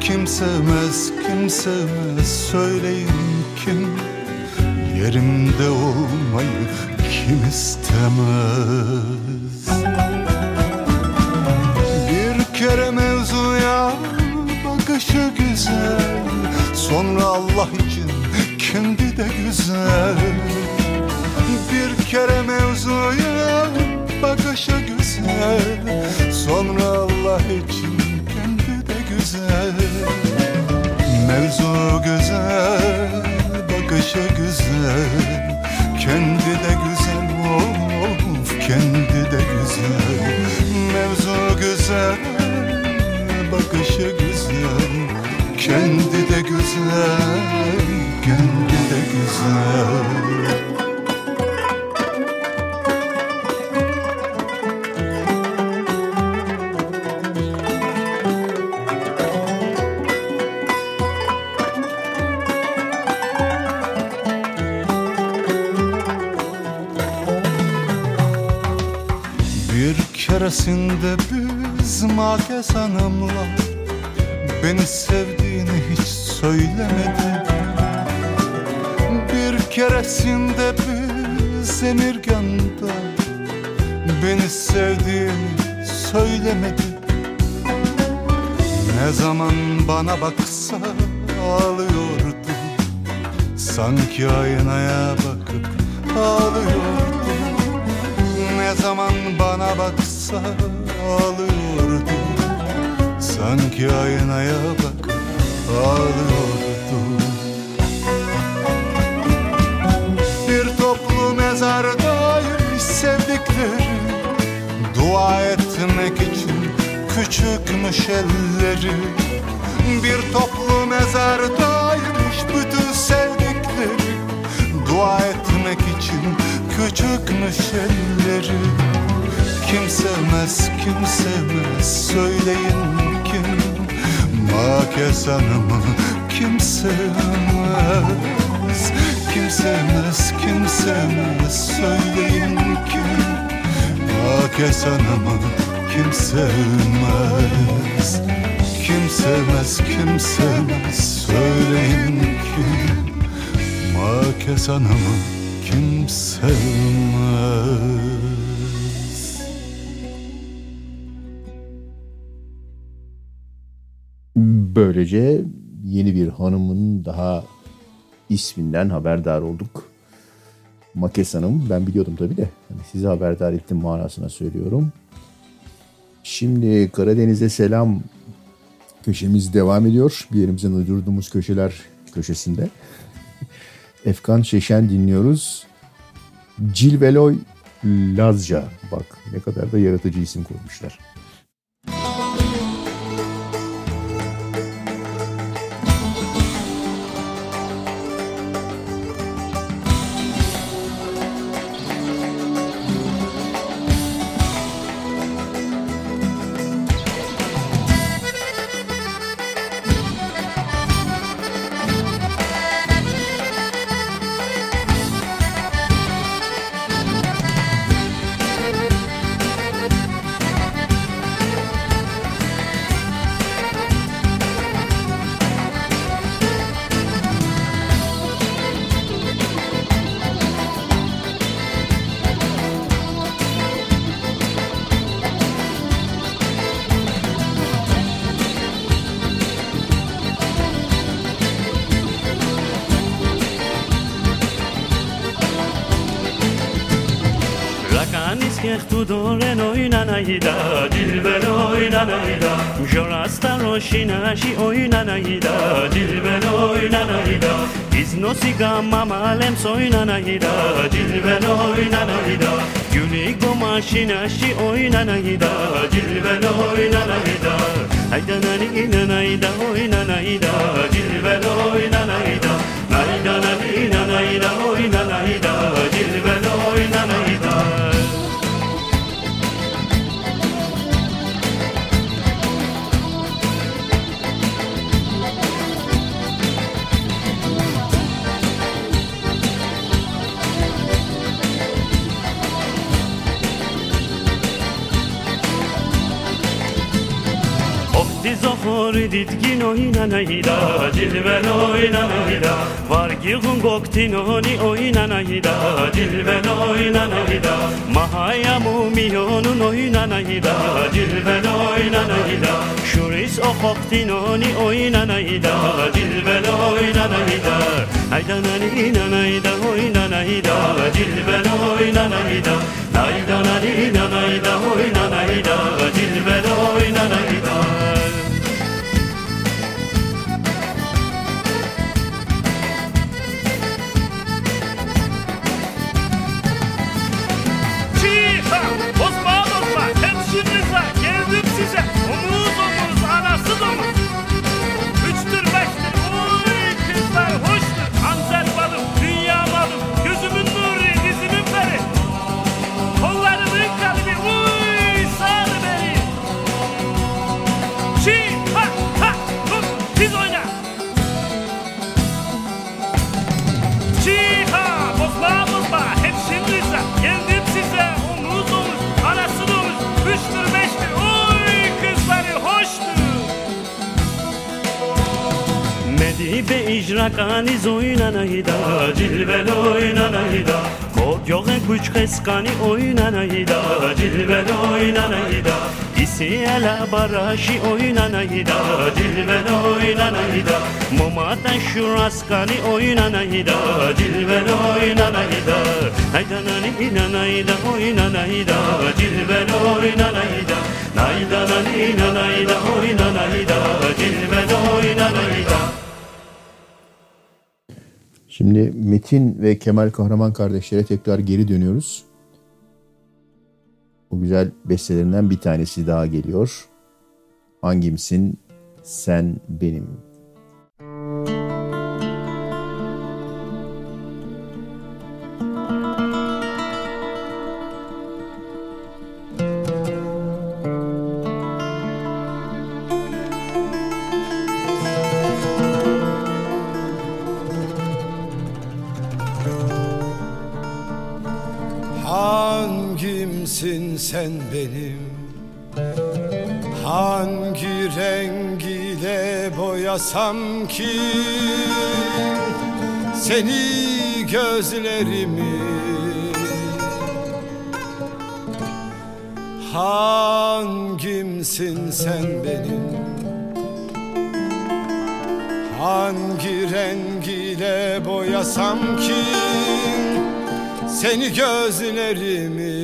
Kimsemiz kimsemiz söyleyin kim, yerimde olmayı kim istemez. Bir kere mevzuya bakışı güzel, sonra Allah için kendi de güzel. Bir kere mevzuya bakışı güzel, sonra Allah için kendi de güzel. Mevzu güzel, bakışı güzel, kendi de güzel, of kendi de güzel. Mevzu güzel, bakışı güzel, kendi de güzel, kendi de güzel. Bir keresinde biz Makes Hanım'la beni sevdiğini hiç söylemedi. Bir keresinde biz Emirgan'da beni sevdiğini söylemedi. Ne zaman bana baksa ağlıyordu, sanki aynaya bakıp ağlıyordu. Ne zaman bana baksa ağlıyordu, sanki aynaya bakıp ağlıyordu. Bir toplu mezardaymış sevdikleri, dua etmek için küçükmüş elleri. Bir toplu mezardaymış bütün sevdikleri, dua etmek için küçükmüş elleri. Kimsemez kimsemez söyleyin kim, Makes Hanım'ı kimsemez. Kimsemez kimsemez söyleyin kim, Makes Hanım'ı kimsemez. Kimsemez kimsemez söyleyin kim, Makes Hanım'ı kimselmez. Böylece yeni bir hanımın daha isminden haberdar olduk. Makes Hanım. Ben biliyordum tabii de. Yani sizi haberdar ettim manasına söylüyorum. Şimdi Karadeniz'e selam köşemiz devam ediyor. Bir yerimizden uydurduğumuz köşeler köşesinde. Efkan Şeşen dinliyoruz. Cilveloy Lazca. Bak ne kadar da yaratıcı isim koymuşlar. Shinashi oynanayda dilben oynanayda iznosika mamalem soynanayda dilben oynanayda yuniko mashinashi oynanayda dilben oynanayda aydanani inanayda oynanayda dilben oynanayda aydanani inanayda oynanayda dilben oynanayda. Did gino inanayda dilbeno inanayda var gigun goktinoni oynanayda dilbeno inanayda mahaya mumiyonun oynanayda dilbeno inanayda şuris okoktinoni oynanayda dilbeno inanayda aydanani inanayda oynanayda dilbeno inanayda aydanani inanayda oynanayda dilbeno inanayda. Ve icrakaniz oynanayda dilben oynanayda koryoge güç keskani oynanayda dilben oynanayda isiyela barashi oynanayda dilben oynanayda momata şuraskani oynanayda dilben oynanayda aydanani inanayda oynanayda dilben oynanayda aydanani inanayda oynanayda dilben oynanayda. Şimdi Metin ve Kemal Kahraman kardeşlere tekrar geri dönüyoruz. Bu güzel bestelerinden bir tanesi daha geliyor. Hangimsin? Sen benim. Sen benim, hangi rengiyle boyasam ki seni gözlerimi? Hangimsin sen benim, hangi rengiyle boyasam ki seni gözlerimi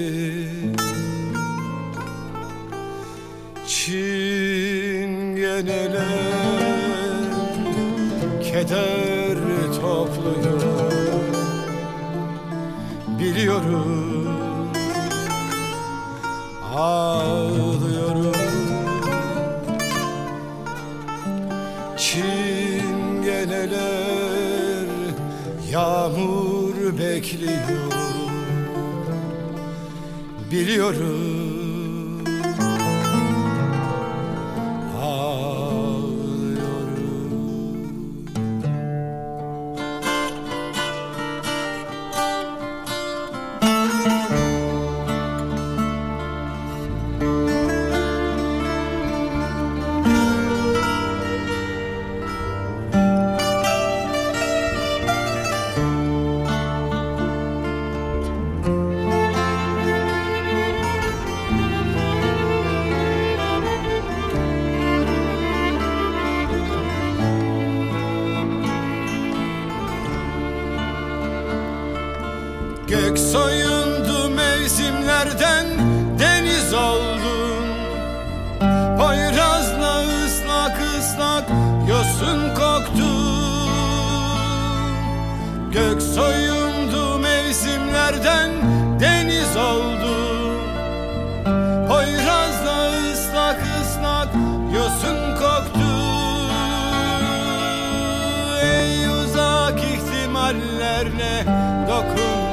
çingeneler keder topluyor. Biliyorum, ağlıyorum. Çingeneler yağmur bekliyor. Biliyorum, ağlıyorum. Gök soyundu mevsimlerden, deniz oldun. Poyrazla ıslak ıslak yosun koktu. Gök soyundu mevsimlerden, deniz oldun. Poyrazla ıslak ıslak yosun koktu. Ey uzak ihtimallerle dokun.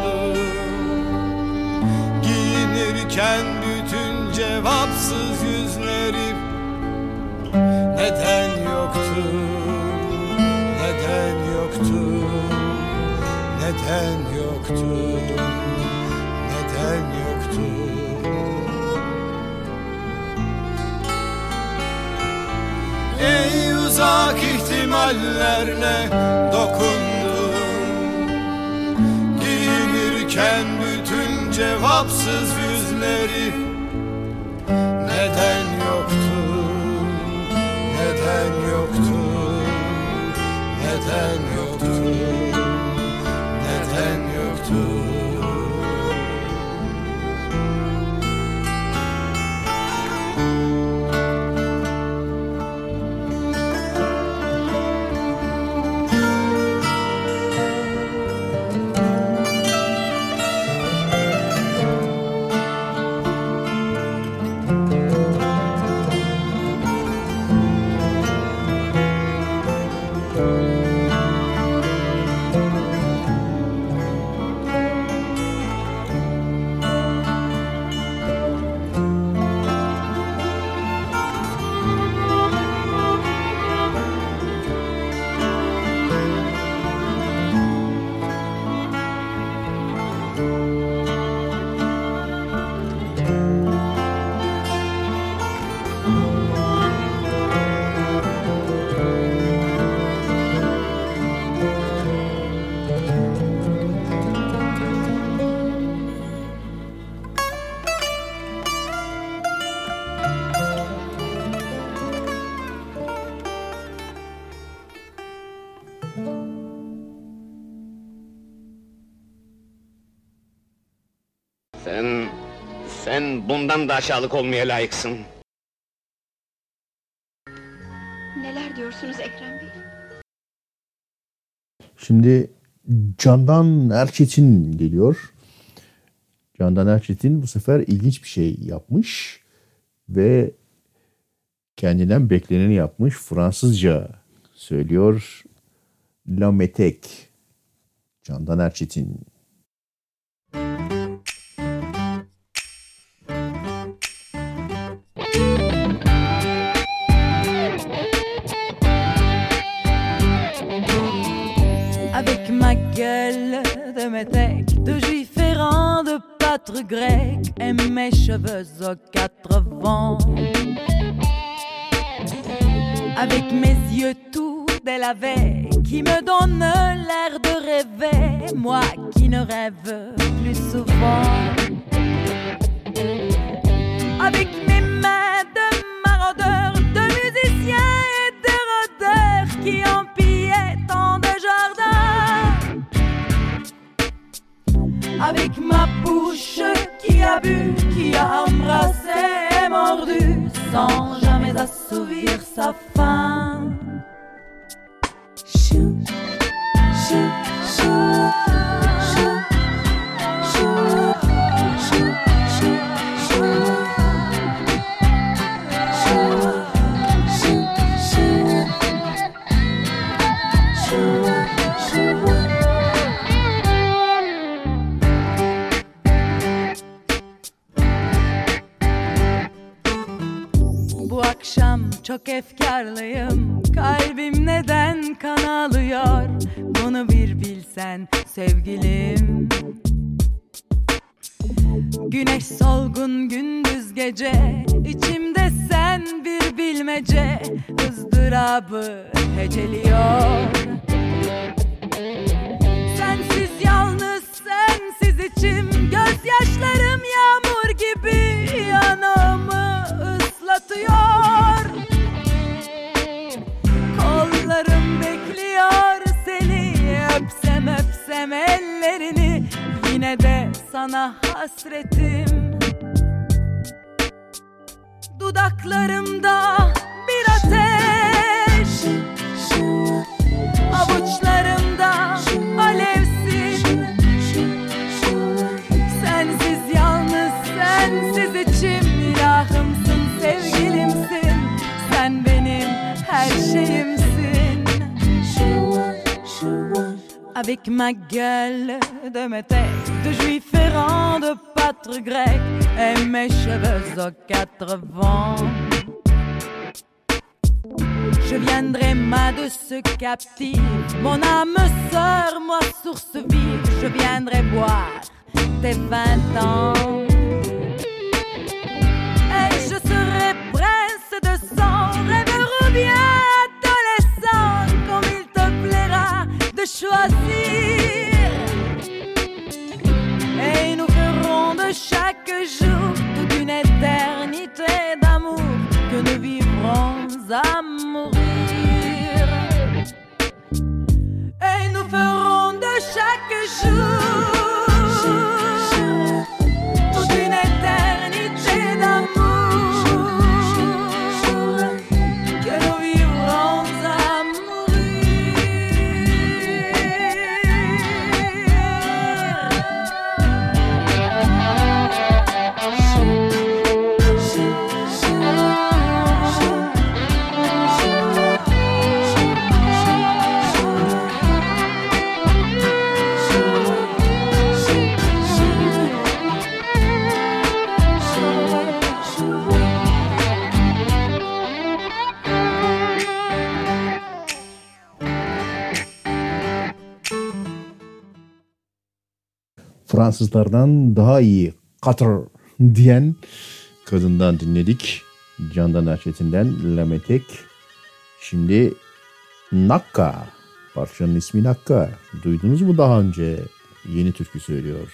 Giyinirken bütün cevapsız yüzlerim neden yoktu, neden yoktu, neden yoktu, neden yoktu. Ey uzak ihtimallerle dokundum, giyinirken cevapsız yüzleri neden yoktu, neden yoktu, neden yoktu, neden yoktu. Sen bundan da aşağılık olmaya layıksın. Neler diyorsunuz Ekrem Bey? Şimdi Candan Erçetin geliyor. Candan Erçetin bu sefer ilginç bir şey yapmış ve kendinden bekleneni yapmış. Fransızca söylüyor. La Metek. Candan Erçetin. De métèque, de juif errant, de pâtre grec, et mes cheveux aux quatre vents. Avec mes yeux tout délavés, qui me donnent l'air de rêver, moi qui ne rêve plus souvent. Avec mes mains de maraudeurs, de musiciens et de rôdeurs, qui empillaient tant de jardins. avec ma bouche qui a bu, qui a embrassé et mordu sans jamais assouvir sa faim. Chou, chou, chou, chou, chou, chou, chou, chou, chou, chou, chou, chou, chou. Bu akşam çok efkarlıyım, kalbim neden kan ağlıyor? Bunu bir bilsen sevgilim. Güneş solgun gündüz gece, içimde sen bir bilmece, ızdırabı heceliyor. Sensiz yalnız, sensiz içim, gözyaşlarım yağmur gibi yanağımı ıslatıyor. Kollarım bekliyor seni, öpsem öpsem ellerini, yine de sana hasretim. Dudaklarımda bir ateş, avuçlarımda alevsin. Sensiz yalnız, sensiz içim, ilahımsın, sevgilimsin, sen benim her şeyimsin. Avec ma gueule de métèque, de juif errant, de pâtre grec, et mes cheveux aux quatre vents, je viendrai ma de ce captif, mon âme sœur, moi source vive, je viendrai boire tes 20 ans. Et je serai prince de sang, rêveur bien adolescent, comme il te plaira de choisir. Et nous ferons de chaque jour toute une éternité d'amour que nous vivrons à mourir. Et nous ferons de chaque jour toute une éternité d'amour que nous vivrons à Fransızlardan daha iyi katır diyen kadından dinledik. Candan Erçetin'den Lametek. Şimdi Nakka. Parçanın ismi Nakka. Duydunuz mu daha önce? Yeni türkü söylüyor.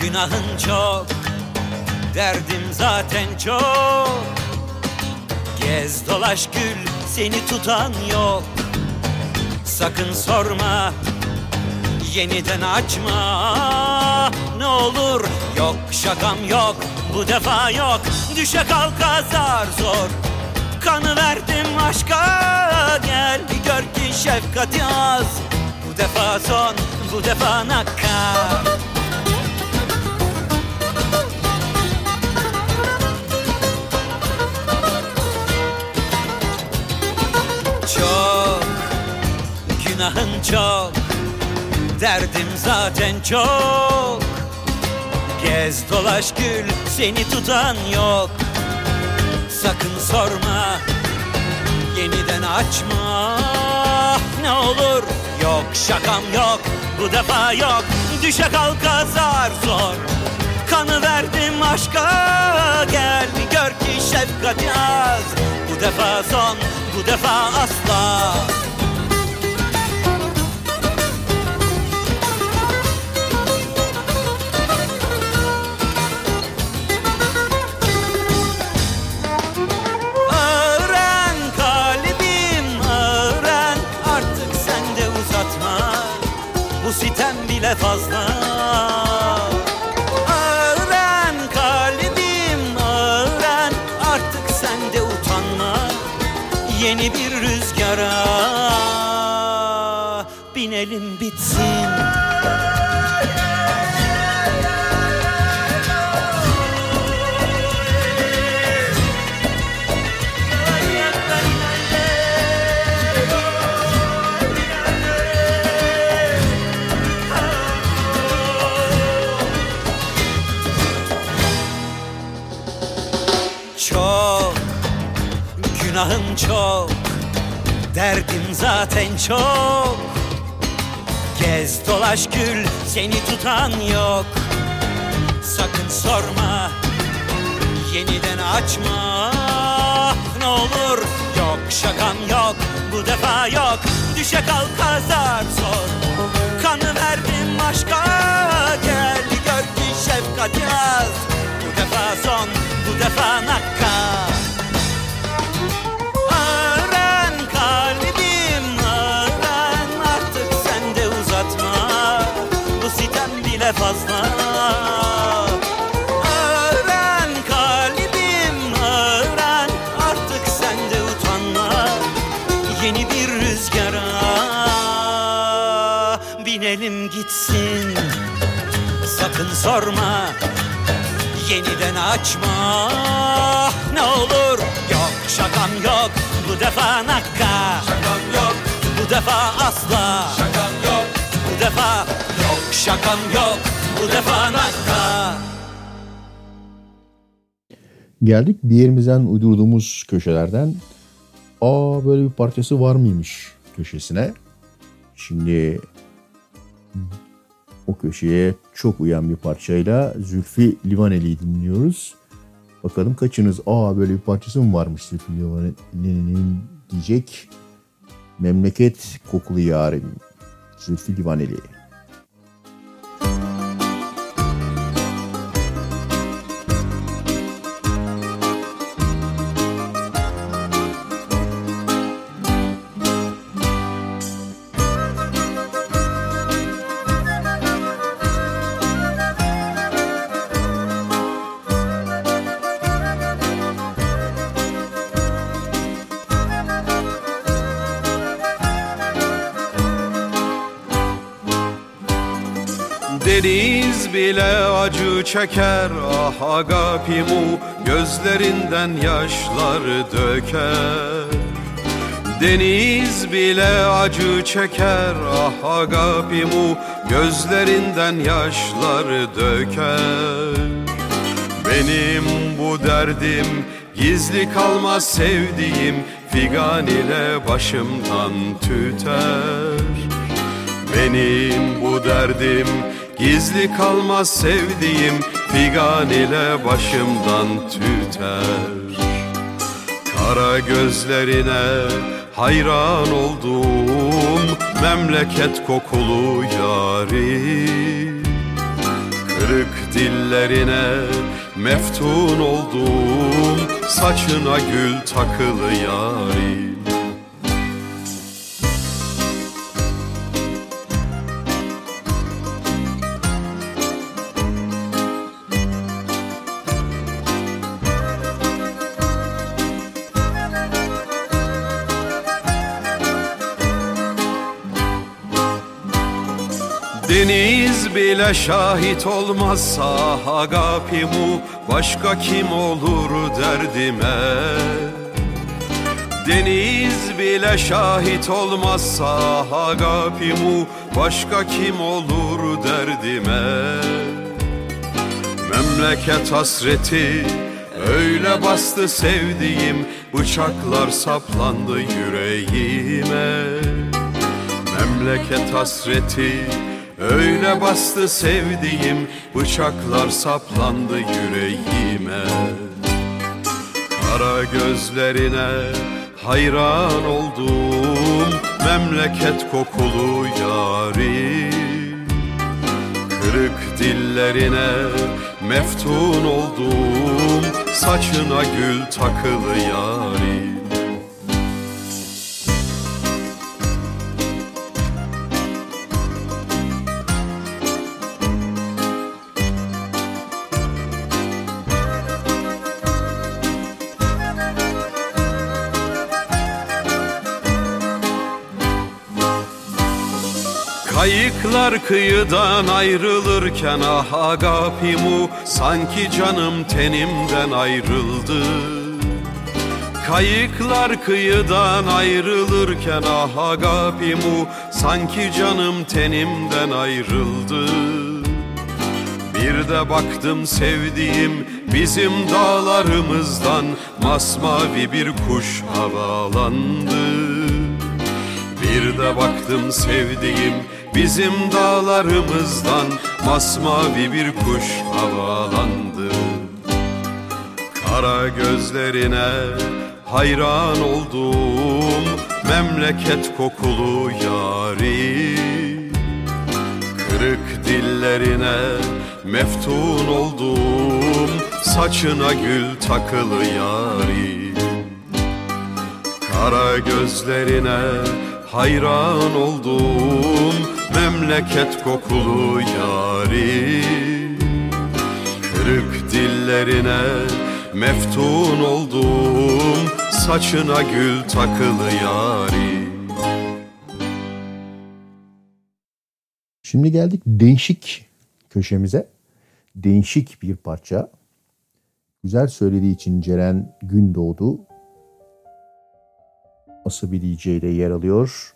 Günahın çok, derdim zaten çok. Gez dolaş gül, seni tutan yok. Sakın sorma, yeniden açma. Ne olur, yok şakam yok, bu defa yok. Düşe kalka zar zor, kanı verdim aşka. Gel bir gör ki şefkati az, bu defa son, bu defa nakka. Çok, günahın çok, derdim zaten çok. Gez dolaş gül, seni tutan yok. Sakın sorma, yeniden açma. Ne olur, yok şakam yok, bu defa yok. Düşe kalka zar zor, kanı verdim aşka. Gel gör ki şefkati az. Bu defa son, bu defa asla. Fazla öğren kalbim, öğren artık sen de utanma, yeni bir rüzgara binelim bitsin. Günahım çok, derdim zaten çok. Gez dolaş gül, seni tutan yok. Sakın sorma, yeniden açma. Ne olur, yok şakam yok, bu defa yok. Düşe kalk azar zor, kanı verdim aşka. Gel gör ki şefkat yaz, bu defa son, bu defa nakka. Fazla öğren kalbim, öğren artık sen de utanma, yeni bir rüzgara binelim gitsin. Sakın sorma, yeniden açma. Ne olur, yok şakam yok, bu defa nakka. Şakam yok, bu defa asla. Şakam yok, bu defa şakam yok, bu defa nakka. Geldik bir yerimizden uydurduğumuz köşelerden böyle bir parçası var mıymış köşesine. Şimdi o köşeye çok uyan bir parçayla Zülfü Livaneli'yi dinliyoruz. Bakalım kaçınız böyle bir parçası mı varmış Zülfü Livaneli'nin diyecek. Memleket kokulu yarim, Zülfü Livaneli. Deniz bile acı çeker, ah agapimu, gözlerinden yaşlar döker. Deniz bile acı çeker, ah agapimu, gözlerinden yaşlar döker. Benim bu derdim gizli kalmaz sevdiğim, figan ile başımdan tüter. Benim bu derdim gizli kalmaz sevdiğim, figan ile başımdan tüter. Kara gözlerine hayran oldum, memleket kokulu yarim. Kırık dillerine meftun oldum, saçına gül takılı yarim. Deniz bile şahit olmazsa agapimu, başka kim olur derdime? Deniz bile şahit olmazsa agapimu, başka kim olur derdime? Memleket hasreti öyle bastı sevdiğim, bıçaklar saplandı yüreğime. Memleket hasreti öyle bastı sevdiğim, bıçaklar saplandı yüreğime. kara gözlerine hayran oldum. Memleket kokulu yarim, kırık dillerine meftun oldum. Saçına gül takılı yarim. Kayıklar kıyıdan ayrılırken ah agapimu, sanki canım tenimden ayrıldı. Kayıklar kıyıdan ayrılırken ah agapimu, sanki canım tenimden ayrıldı. Bir de baktım sevdiğim bizim dağlarımızdan masmavi bir kuş havalandı. Bir de baktım sevdiğim bizim dağlarımızdan masmavi bir kuş havalandı. Kara gözlerine hayran oldum. Memleket kokulu yarim, kırık dillerine meftun oldum. Saçına gül takılı yarim, kara gözlerine hayran oldum. Memleket kokulu yarim, kırık dillerine meftun oldum. Saçına gül takılı yarim. Şimdi geldik değişik köşemize. Değişik bir parça. Güzel söylediği için Ceren Gündoğdu Asabi DJ ile yer alıyor.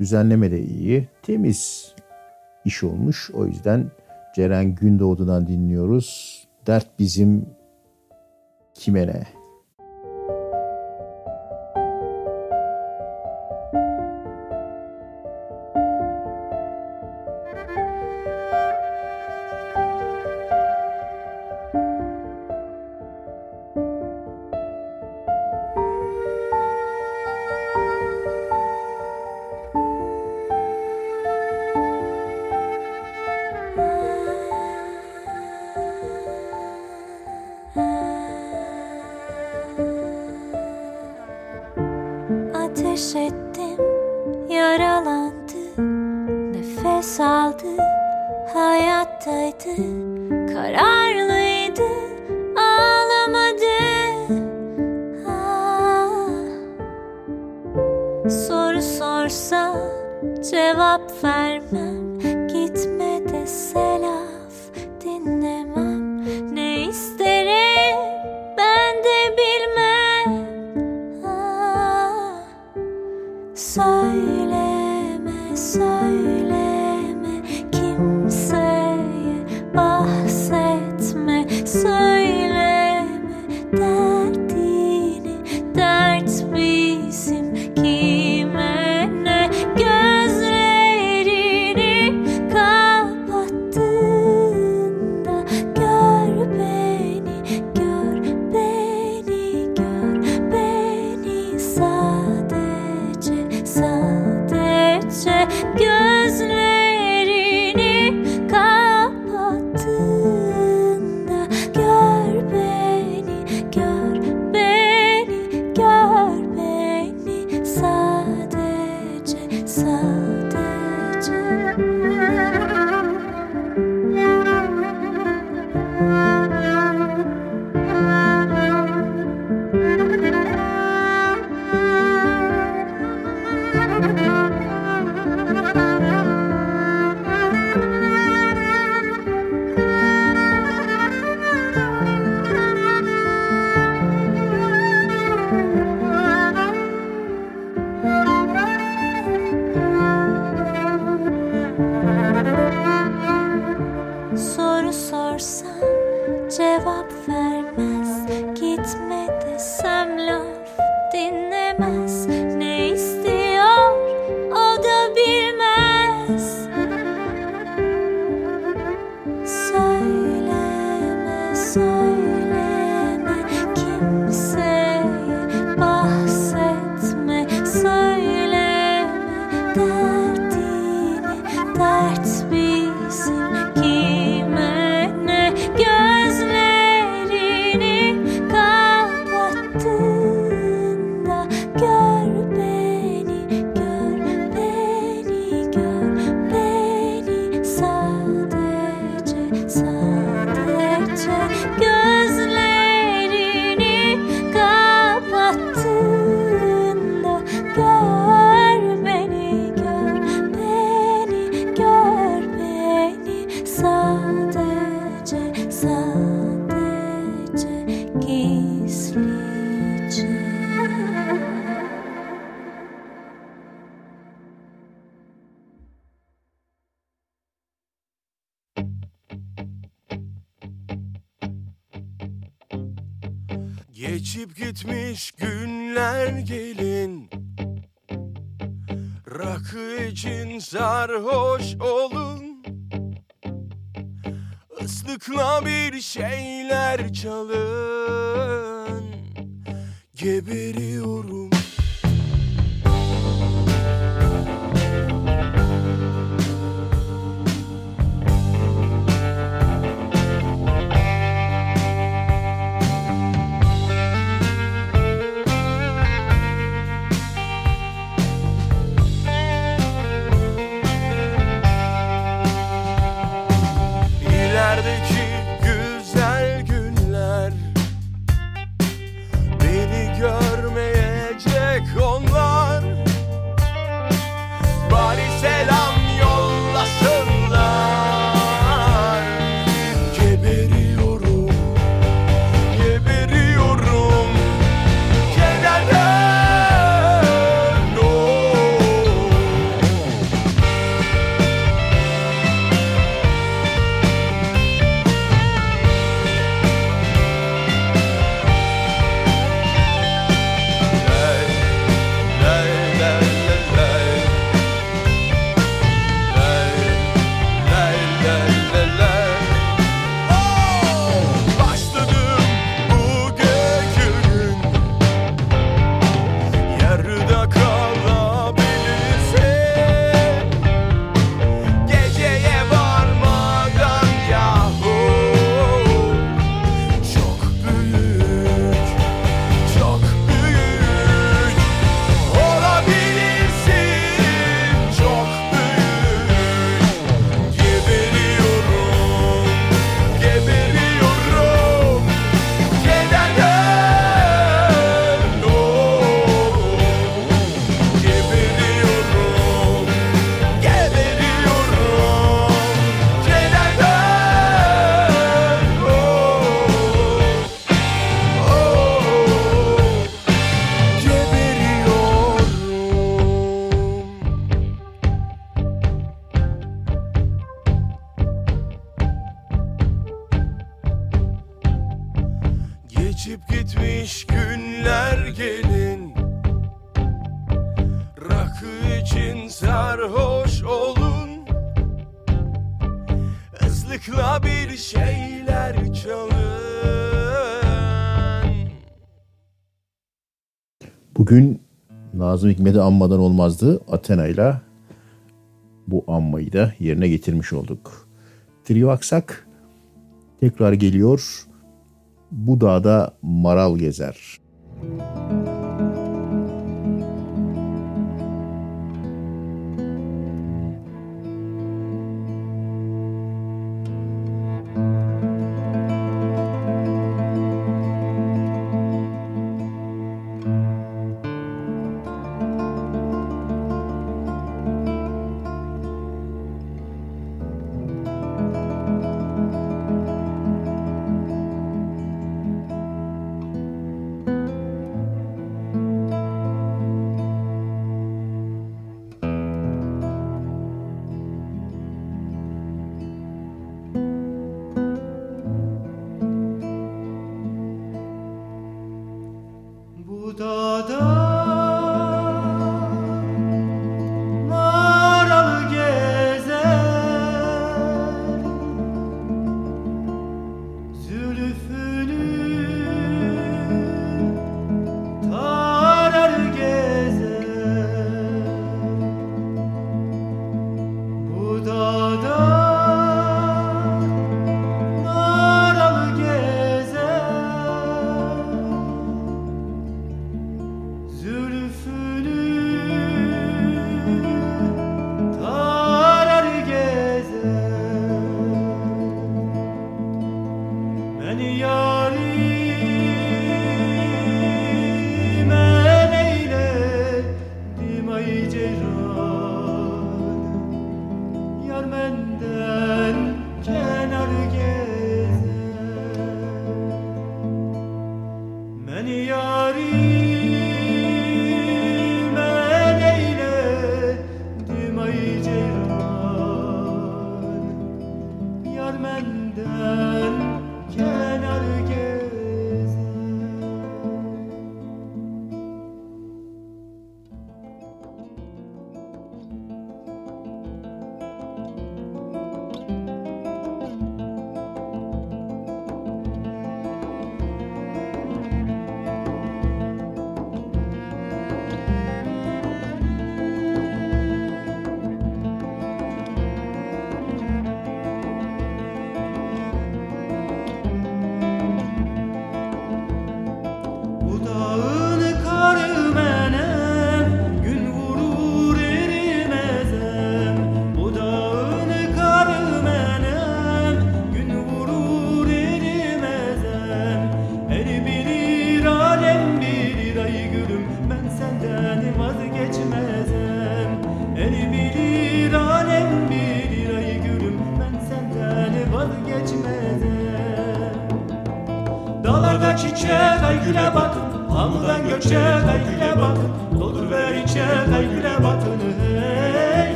Düzenleme de iyi. Temiz iş olmuş. O yüzden Ceren Gündoğdu'dan dinliyoruz. Dert bizim kime ne? Gözlerini Geçip gitmiş günler gelin, rakı için sarhoş olun, ıslıkla bir şeyler çalın, geberiyorum. Bugün Nazım Hikmet'i anmadan olmazdı. Athena'yla bu anmayı da yerine getirmiş olduk. Trio Aksak tekrar geliyor. Bu dağda maral gezer.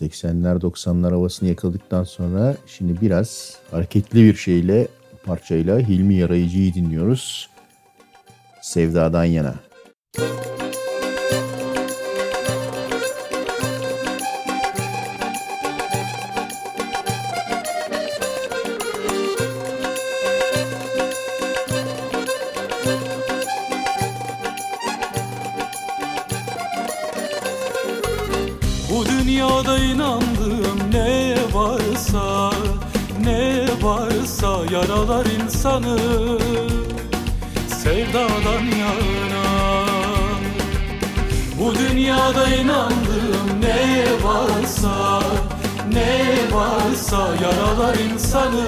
80'ler 90'lar havasını yakaladıktan sonra şimdi biraz hareketli bir şeyle parçayla Hilmi Yarayıcı'yı dinliyoruz. Sevdadan yana. Yaralar insanı sevdadan yana. Bu dünyada inandığım ne varsa, ne varsa yaralar insanı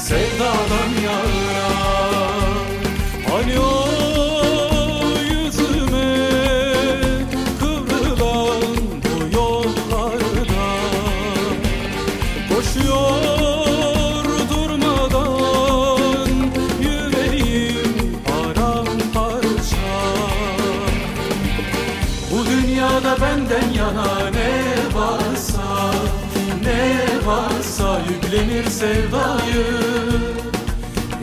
sevdadan yana. Hani o yüzüme kıvrılan bu yollarda koşuyor. Yüklenir sevdayı,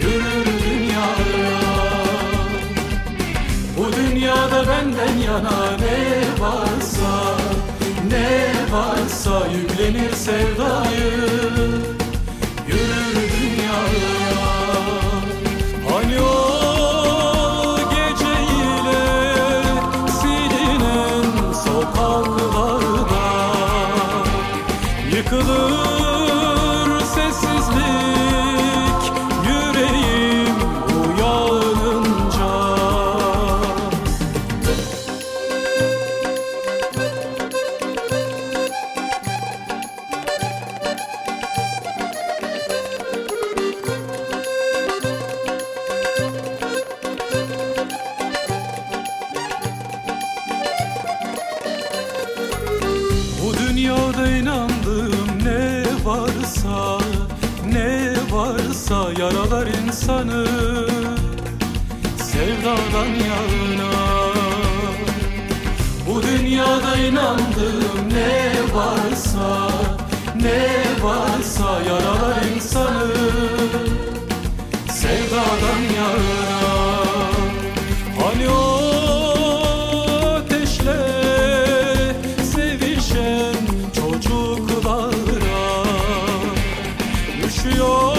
yürür dünyaya. Bu dünyada benden yana ne varsa, ne varsa yüklenir sevdayı, yürür dünyaya. Hani o geceyle silinen sokaklarda yıkılır sevdadan yana. Bu dünyada inandığım ne varsa, ne varsa yaralar insanı sevdadan yana. Hani o ateşle sevişen çocuklara düşüyor.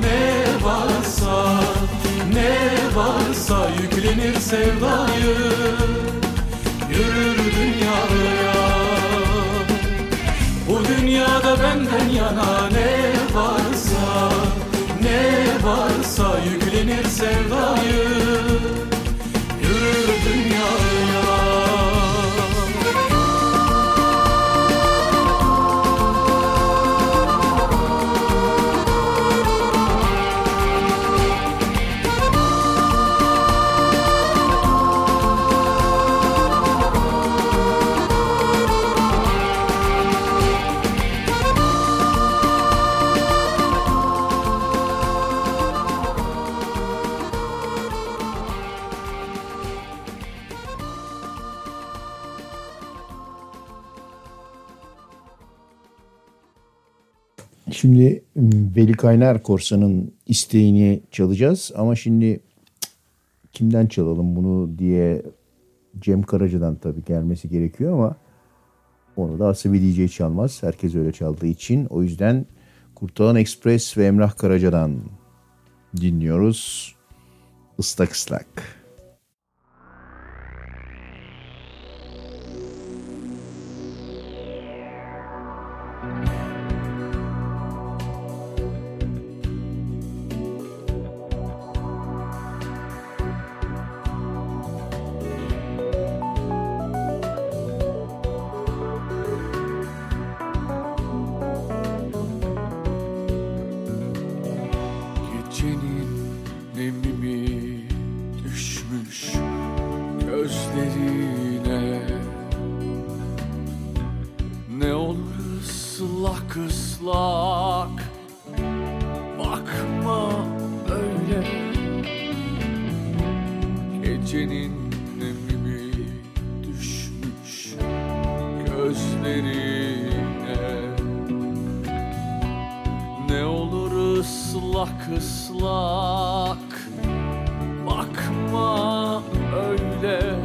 Ne varsa, ne varsa yüklenir sevdayı, yürür dünyaya. Bu dünyada benden yana ne varsa, ne varsa yüklenir sevdayı, yürür dünyaya. Şimdi Veli Kaynar Korsan'ın isteğini çalacağız ama şimdi kimden çalalım bunu diye Cem Karaca'dan tabii gelmesi gerekiyor ama onu da Asabi DJ çalmaz. Herkes öyle çaldığı için. O yüzden Kurtalan Express ve Emrah Karaca'dan dinliyoruz. Islak ıslak. Gecenin nemli bir düşü ellerine. Ne olur ıslak ıslak bakma öyle,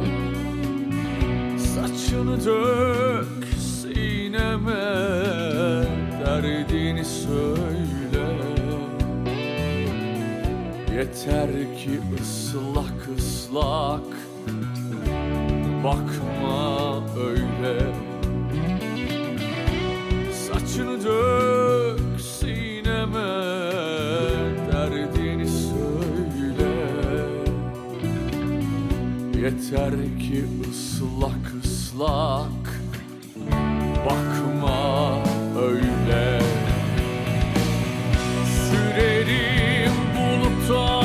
saçını dök sineme, derdini söyle. Yeter ki ıslak ıslak bakma öyle, saçını dök sineme, derdini söyle. Yeter ki ıslak ıslak bakma öyle. Sürerim buluttan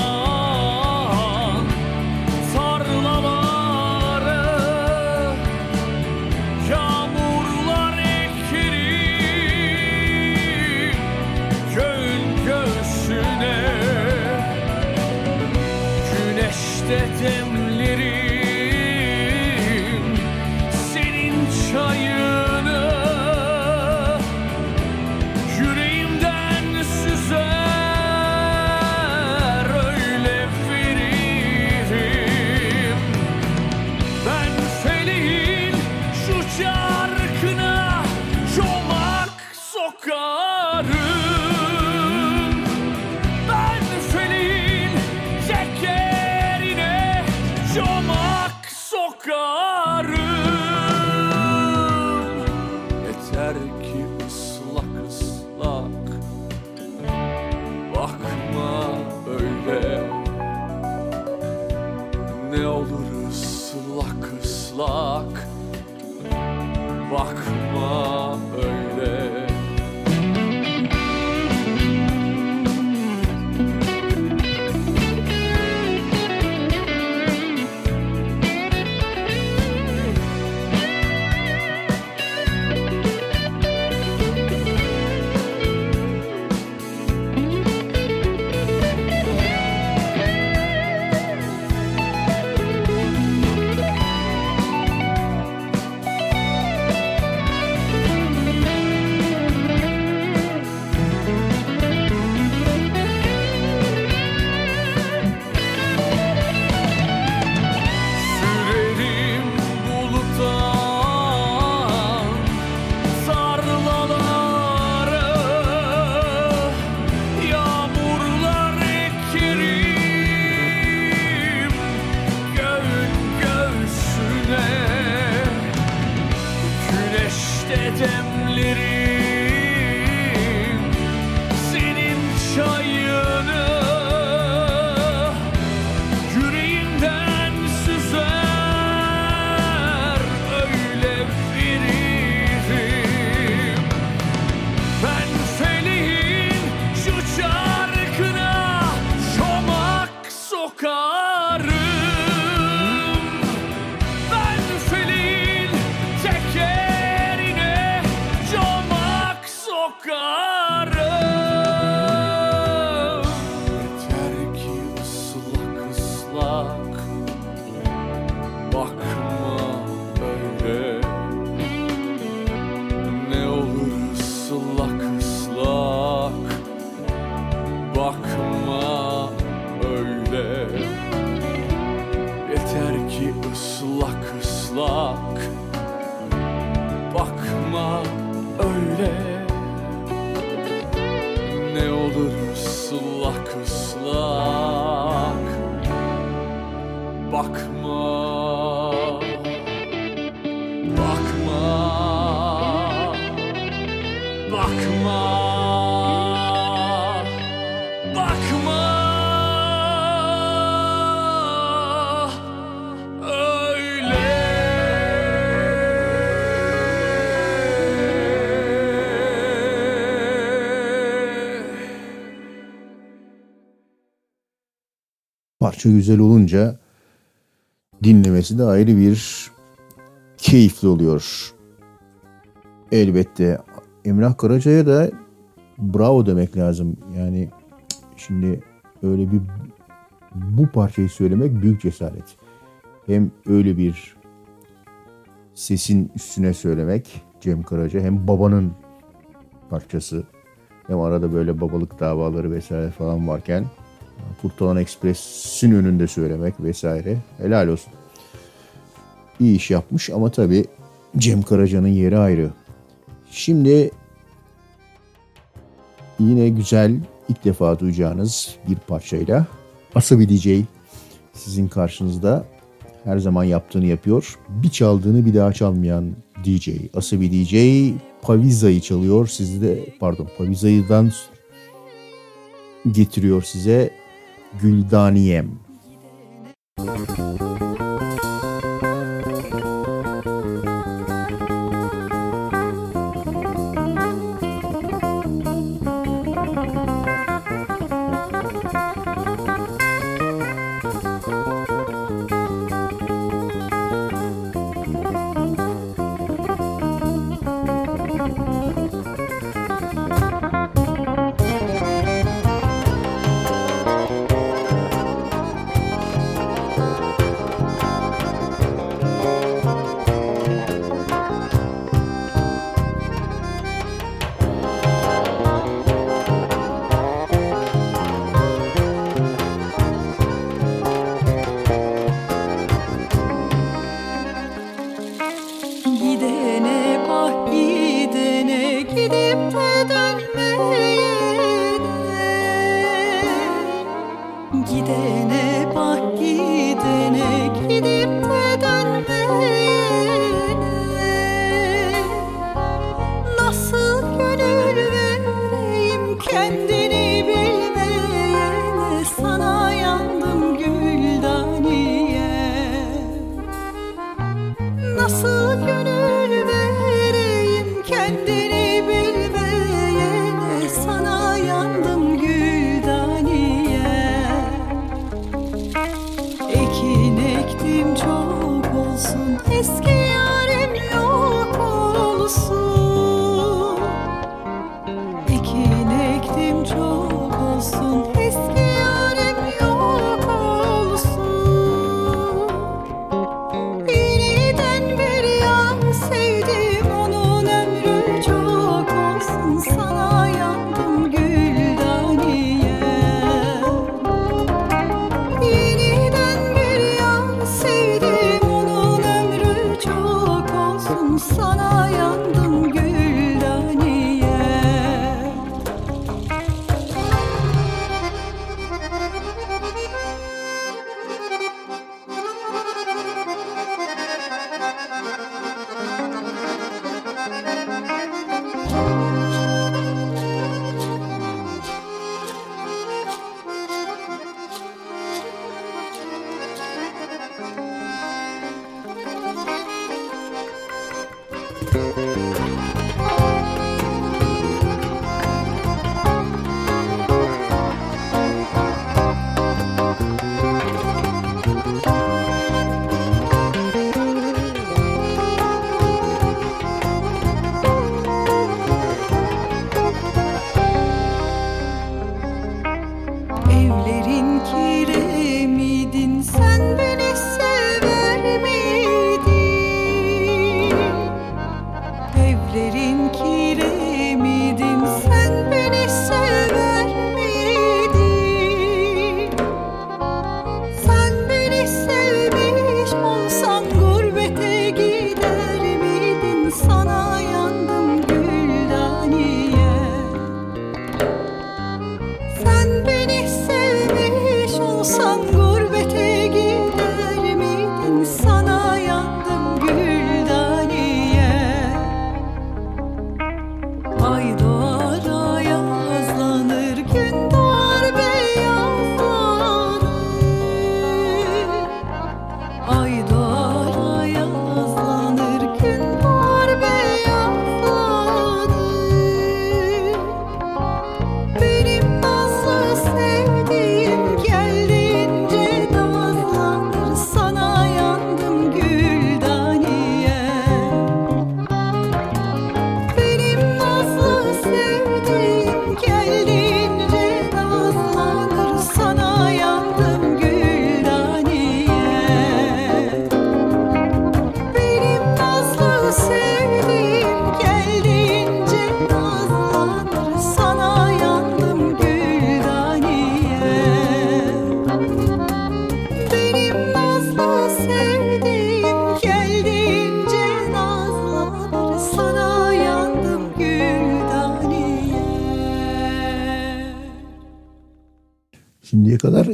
demlerim senin çayını, yüreğimden süzer öyle veririm. Ben feleğin şu çarkına çomak sokarım. Bakma öyle. Parça güzel olunca dinlemesi de ayrı bir keyifli oluyor. Elbette Emrah Karaca'ya da bravo demek lazım. Yani şimdi öyle bir bu parçayı söylemek büyük cesaret. Hem öyle bir sesin üstüne söylemek, Cem Karaca. Hem babanın parçası, hem arada böyle babalık davaları vesaire falan varken Kurtalan Ekspres'in önünde söylemek vesaire. Helal olsun. İyi iş yapmış ama tabii Cem Karaca'nın yeri ayrı. Şimdi yine güzel, ilk defa duyacağınız bir parçayla Asabi DJ sizin karşınızda. Her zaman yaptığını yapıyor. Bir çaldığını bir daha çalmayan DJ. Asabi DJ Paviza'yı çalıyor. Sizi de Paviza'dan getiriyor size Güldaniyem.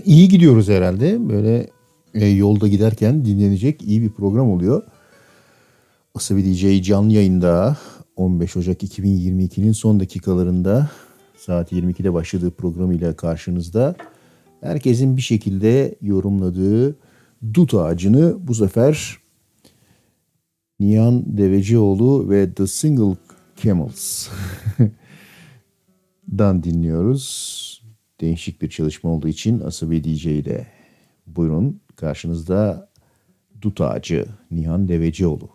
iyi gidiyoruz herhalde. Böyle yolda giderken dinlenecek iyi bir program oluyor. Asabi DJ canlı yayında 15 Ocak 2022'nin son dakikalarında saat 22'de başladığı programıyla karşınızda. Herkesin bir şekilde yorumladığı dut ağacını bu sefer Nihan Devecioğlu ve The Single Camels'dan dinliyoruz. Değişik bir çalışma olduğu için Asabi DJ'de. Buyurun karşınızda dut ağacı Nihan Devecioğlu.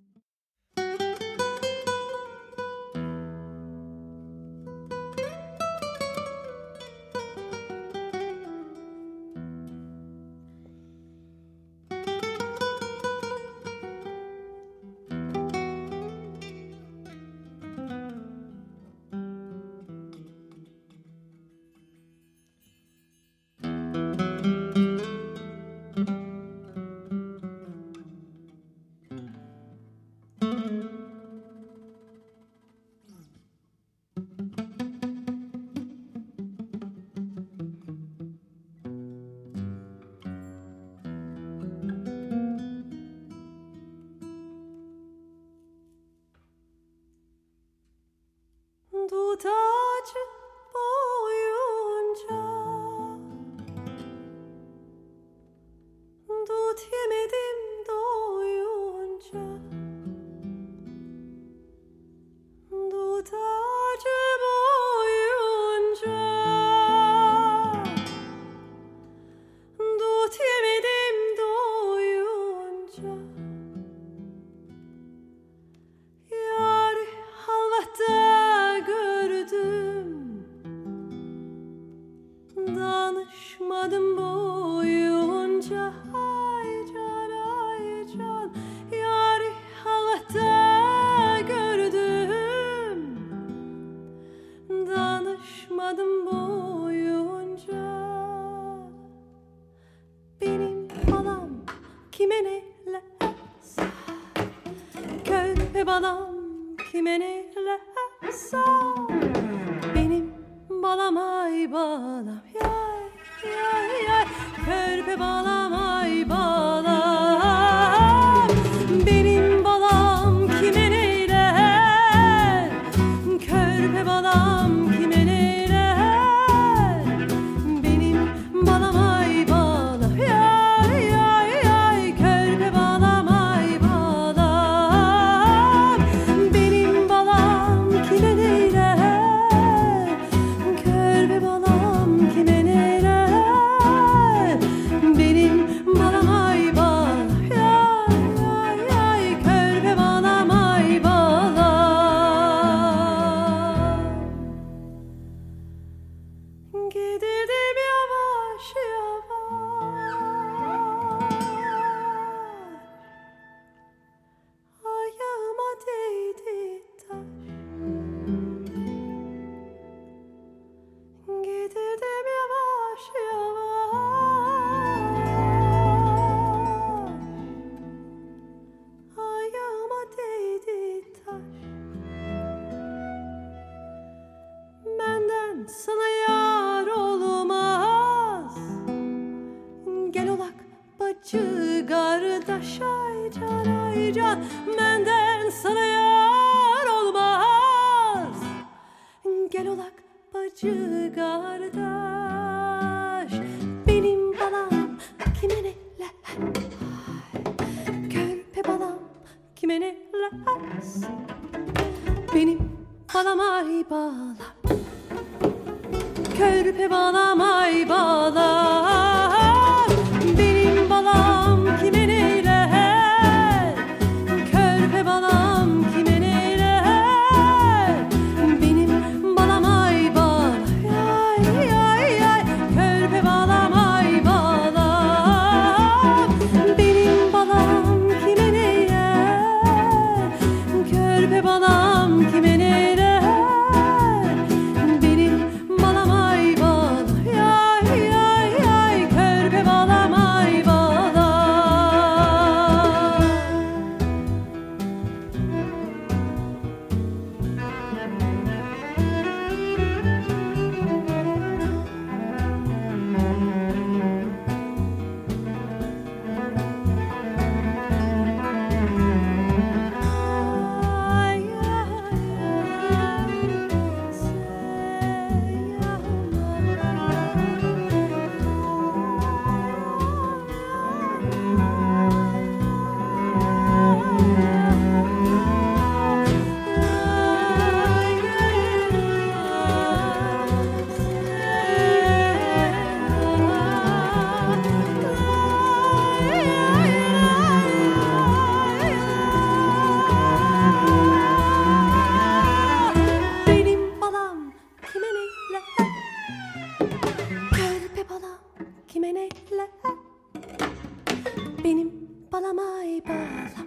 bağlamay bağla,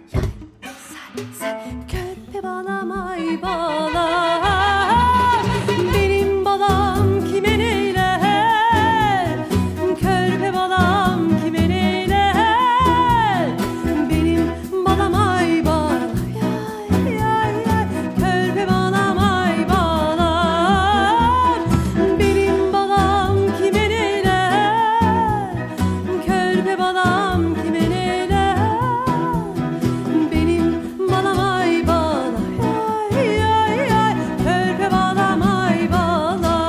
yay sar köpe bağlamay bağla. Benim balam kime neyler, körpe balam kime neyler. Benim bağlamay bağla, yay yay yay, körpe bağlamay bağla. Benim balam kime neyler, körpe balam kime neyler. Benim bağlamay bağla, yay yay yay, körpe bağlamay bağla.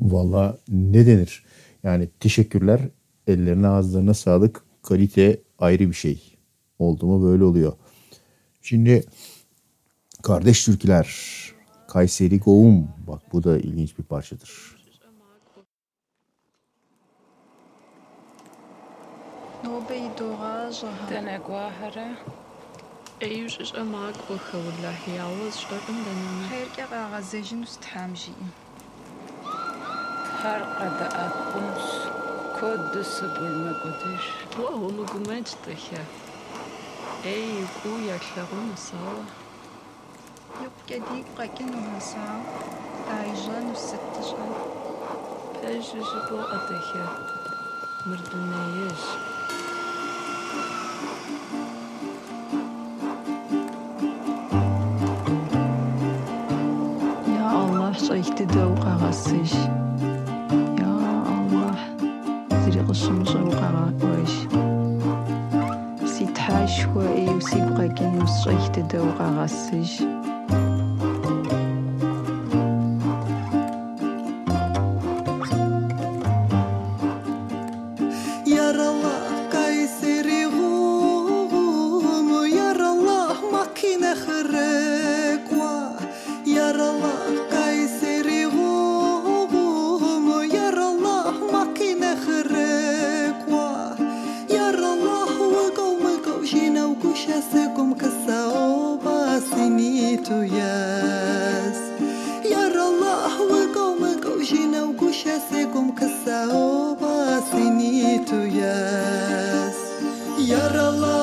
Vallahi ne denir? Yani teşekkürler. Ellerine ağızlarına sağlık. Kalite ayrı bir şey. Oldu mu böyle oluyor. Şimdi Kardeş Türküler. Kayseri Govum. Bak bu da ilginç bir parçadır. Nobeyi doğaz Denegwahara Eyüz amak bu havlahi yalnız örümden herke ağazejin üsthamji her ada akums koddusu bulmagudur bu onu gumeçtehe ey ku yaşlarını sağla yok gedi kakin hasa dayjan üstteşan peşiz bu atehe mırduneyiz. Ya Allah şahidi dövk ağasıyız. Ya Allah zirgışımız uğağakoyuz. Sithaş ve ev sibğakinimiz şahidi dövk ağasıyız. Yaralı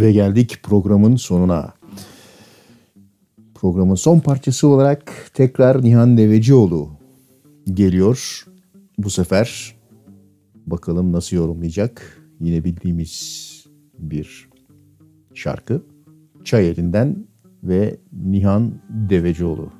ve geldik programın sonuna. Programın son parçası olarak tekrar Nihan Devecioğlu geliyor. Bu sefer bakalım nasıl yorumlayacak. Yine bildiğimiz bir şarkı. Çay Elinden ve Nihan Devecioğlu.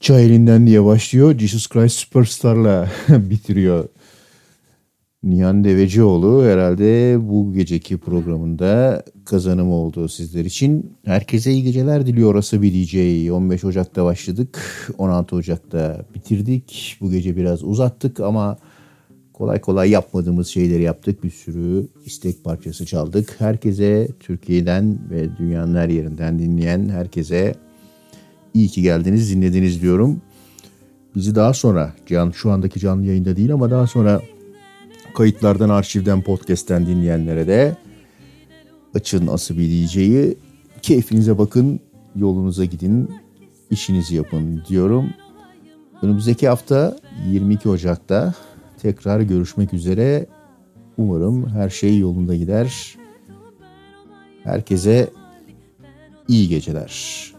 Çay Elinden diye başlıyor. Jesus Christ Superstar'la bitiriyor Nihan Devecioğlu herhalde bu geceki programında kazanımı oldu sizler için. Herkese iyi geceler diliyor Asabi DJ. 15 Ocak'ta başladık, 16 Ocak'ta bitirdik. Bu gece biraz uzattık ama kolay kolay yapmadığımız şeyleri yaptık. Bir sürü istek parçası çaldık. Herkese, Türkiye'den ve dünyanın her yerinden dinleyen herkese iyi ki geldiniz, dinlediniz diyorum. Bizi daha sonra, şu andaki canlı yayında değil ama daha sonra kayıtlardan, arşivden, podcast'ten dinleyenlere de açın Asabi DJ'yi. Keyfinize bakın, yolunuza gidin, işinizi yapın diyorum. Önümüzdeki hafta 22 Ocak'ta tekrar görüşmek üzere. Umarım her şey yolunda gider. Herkese iyi geceler.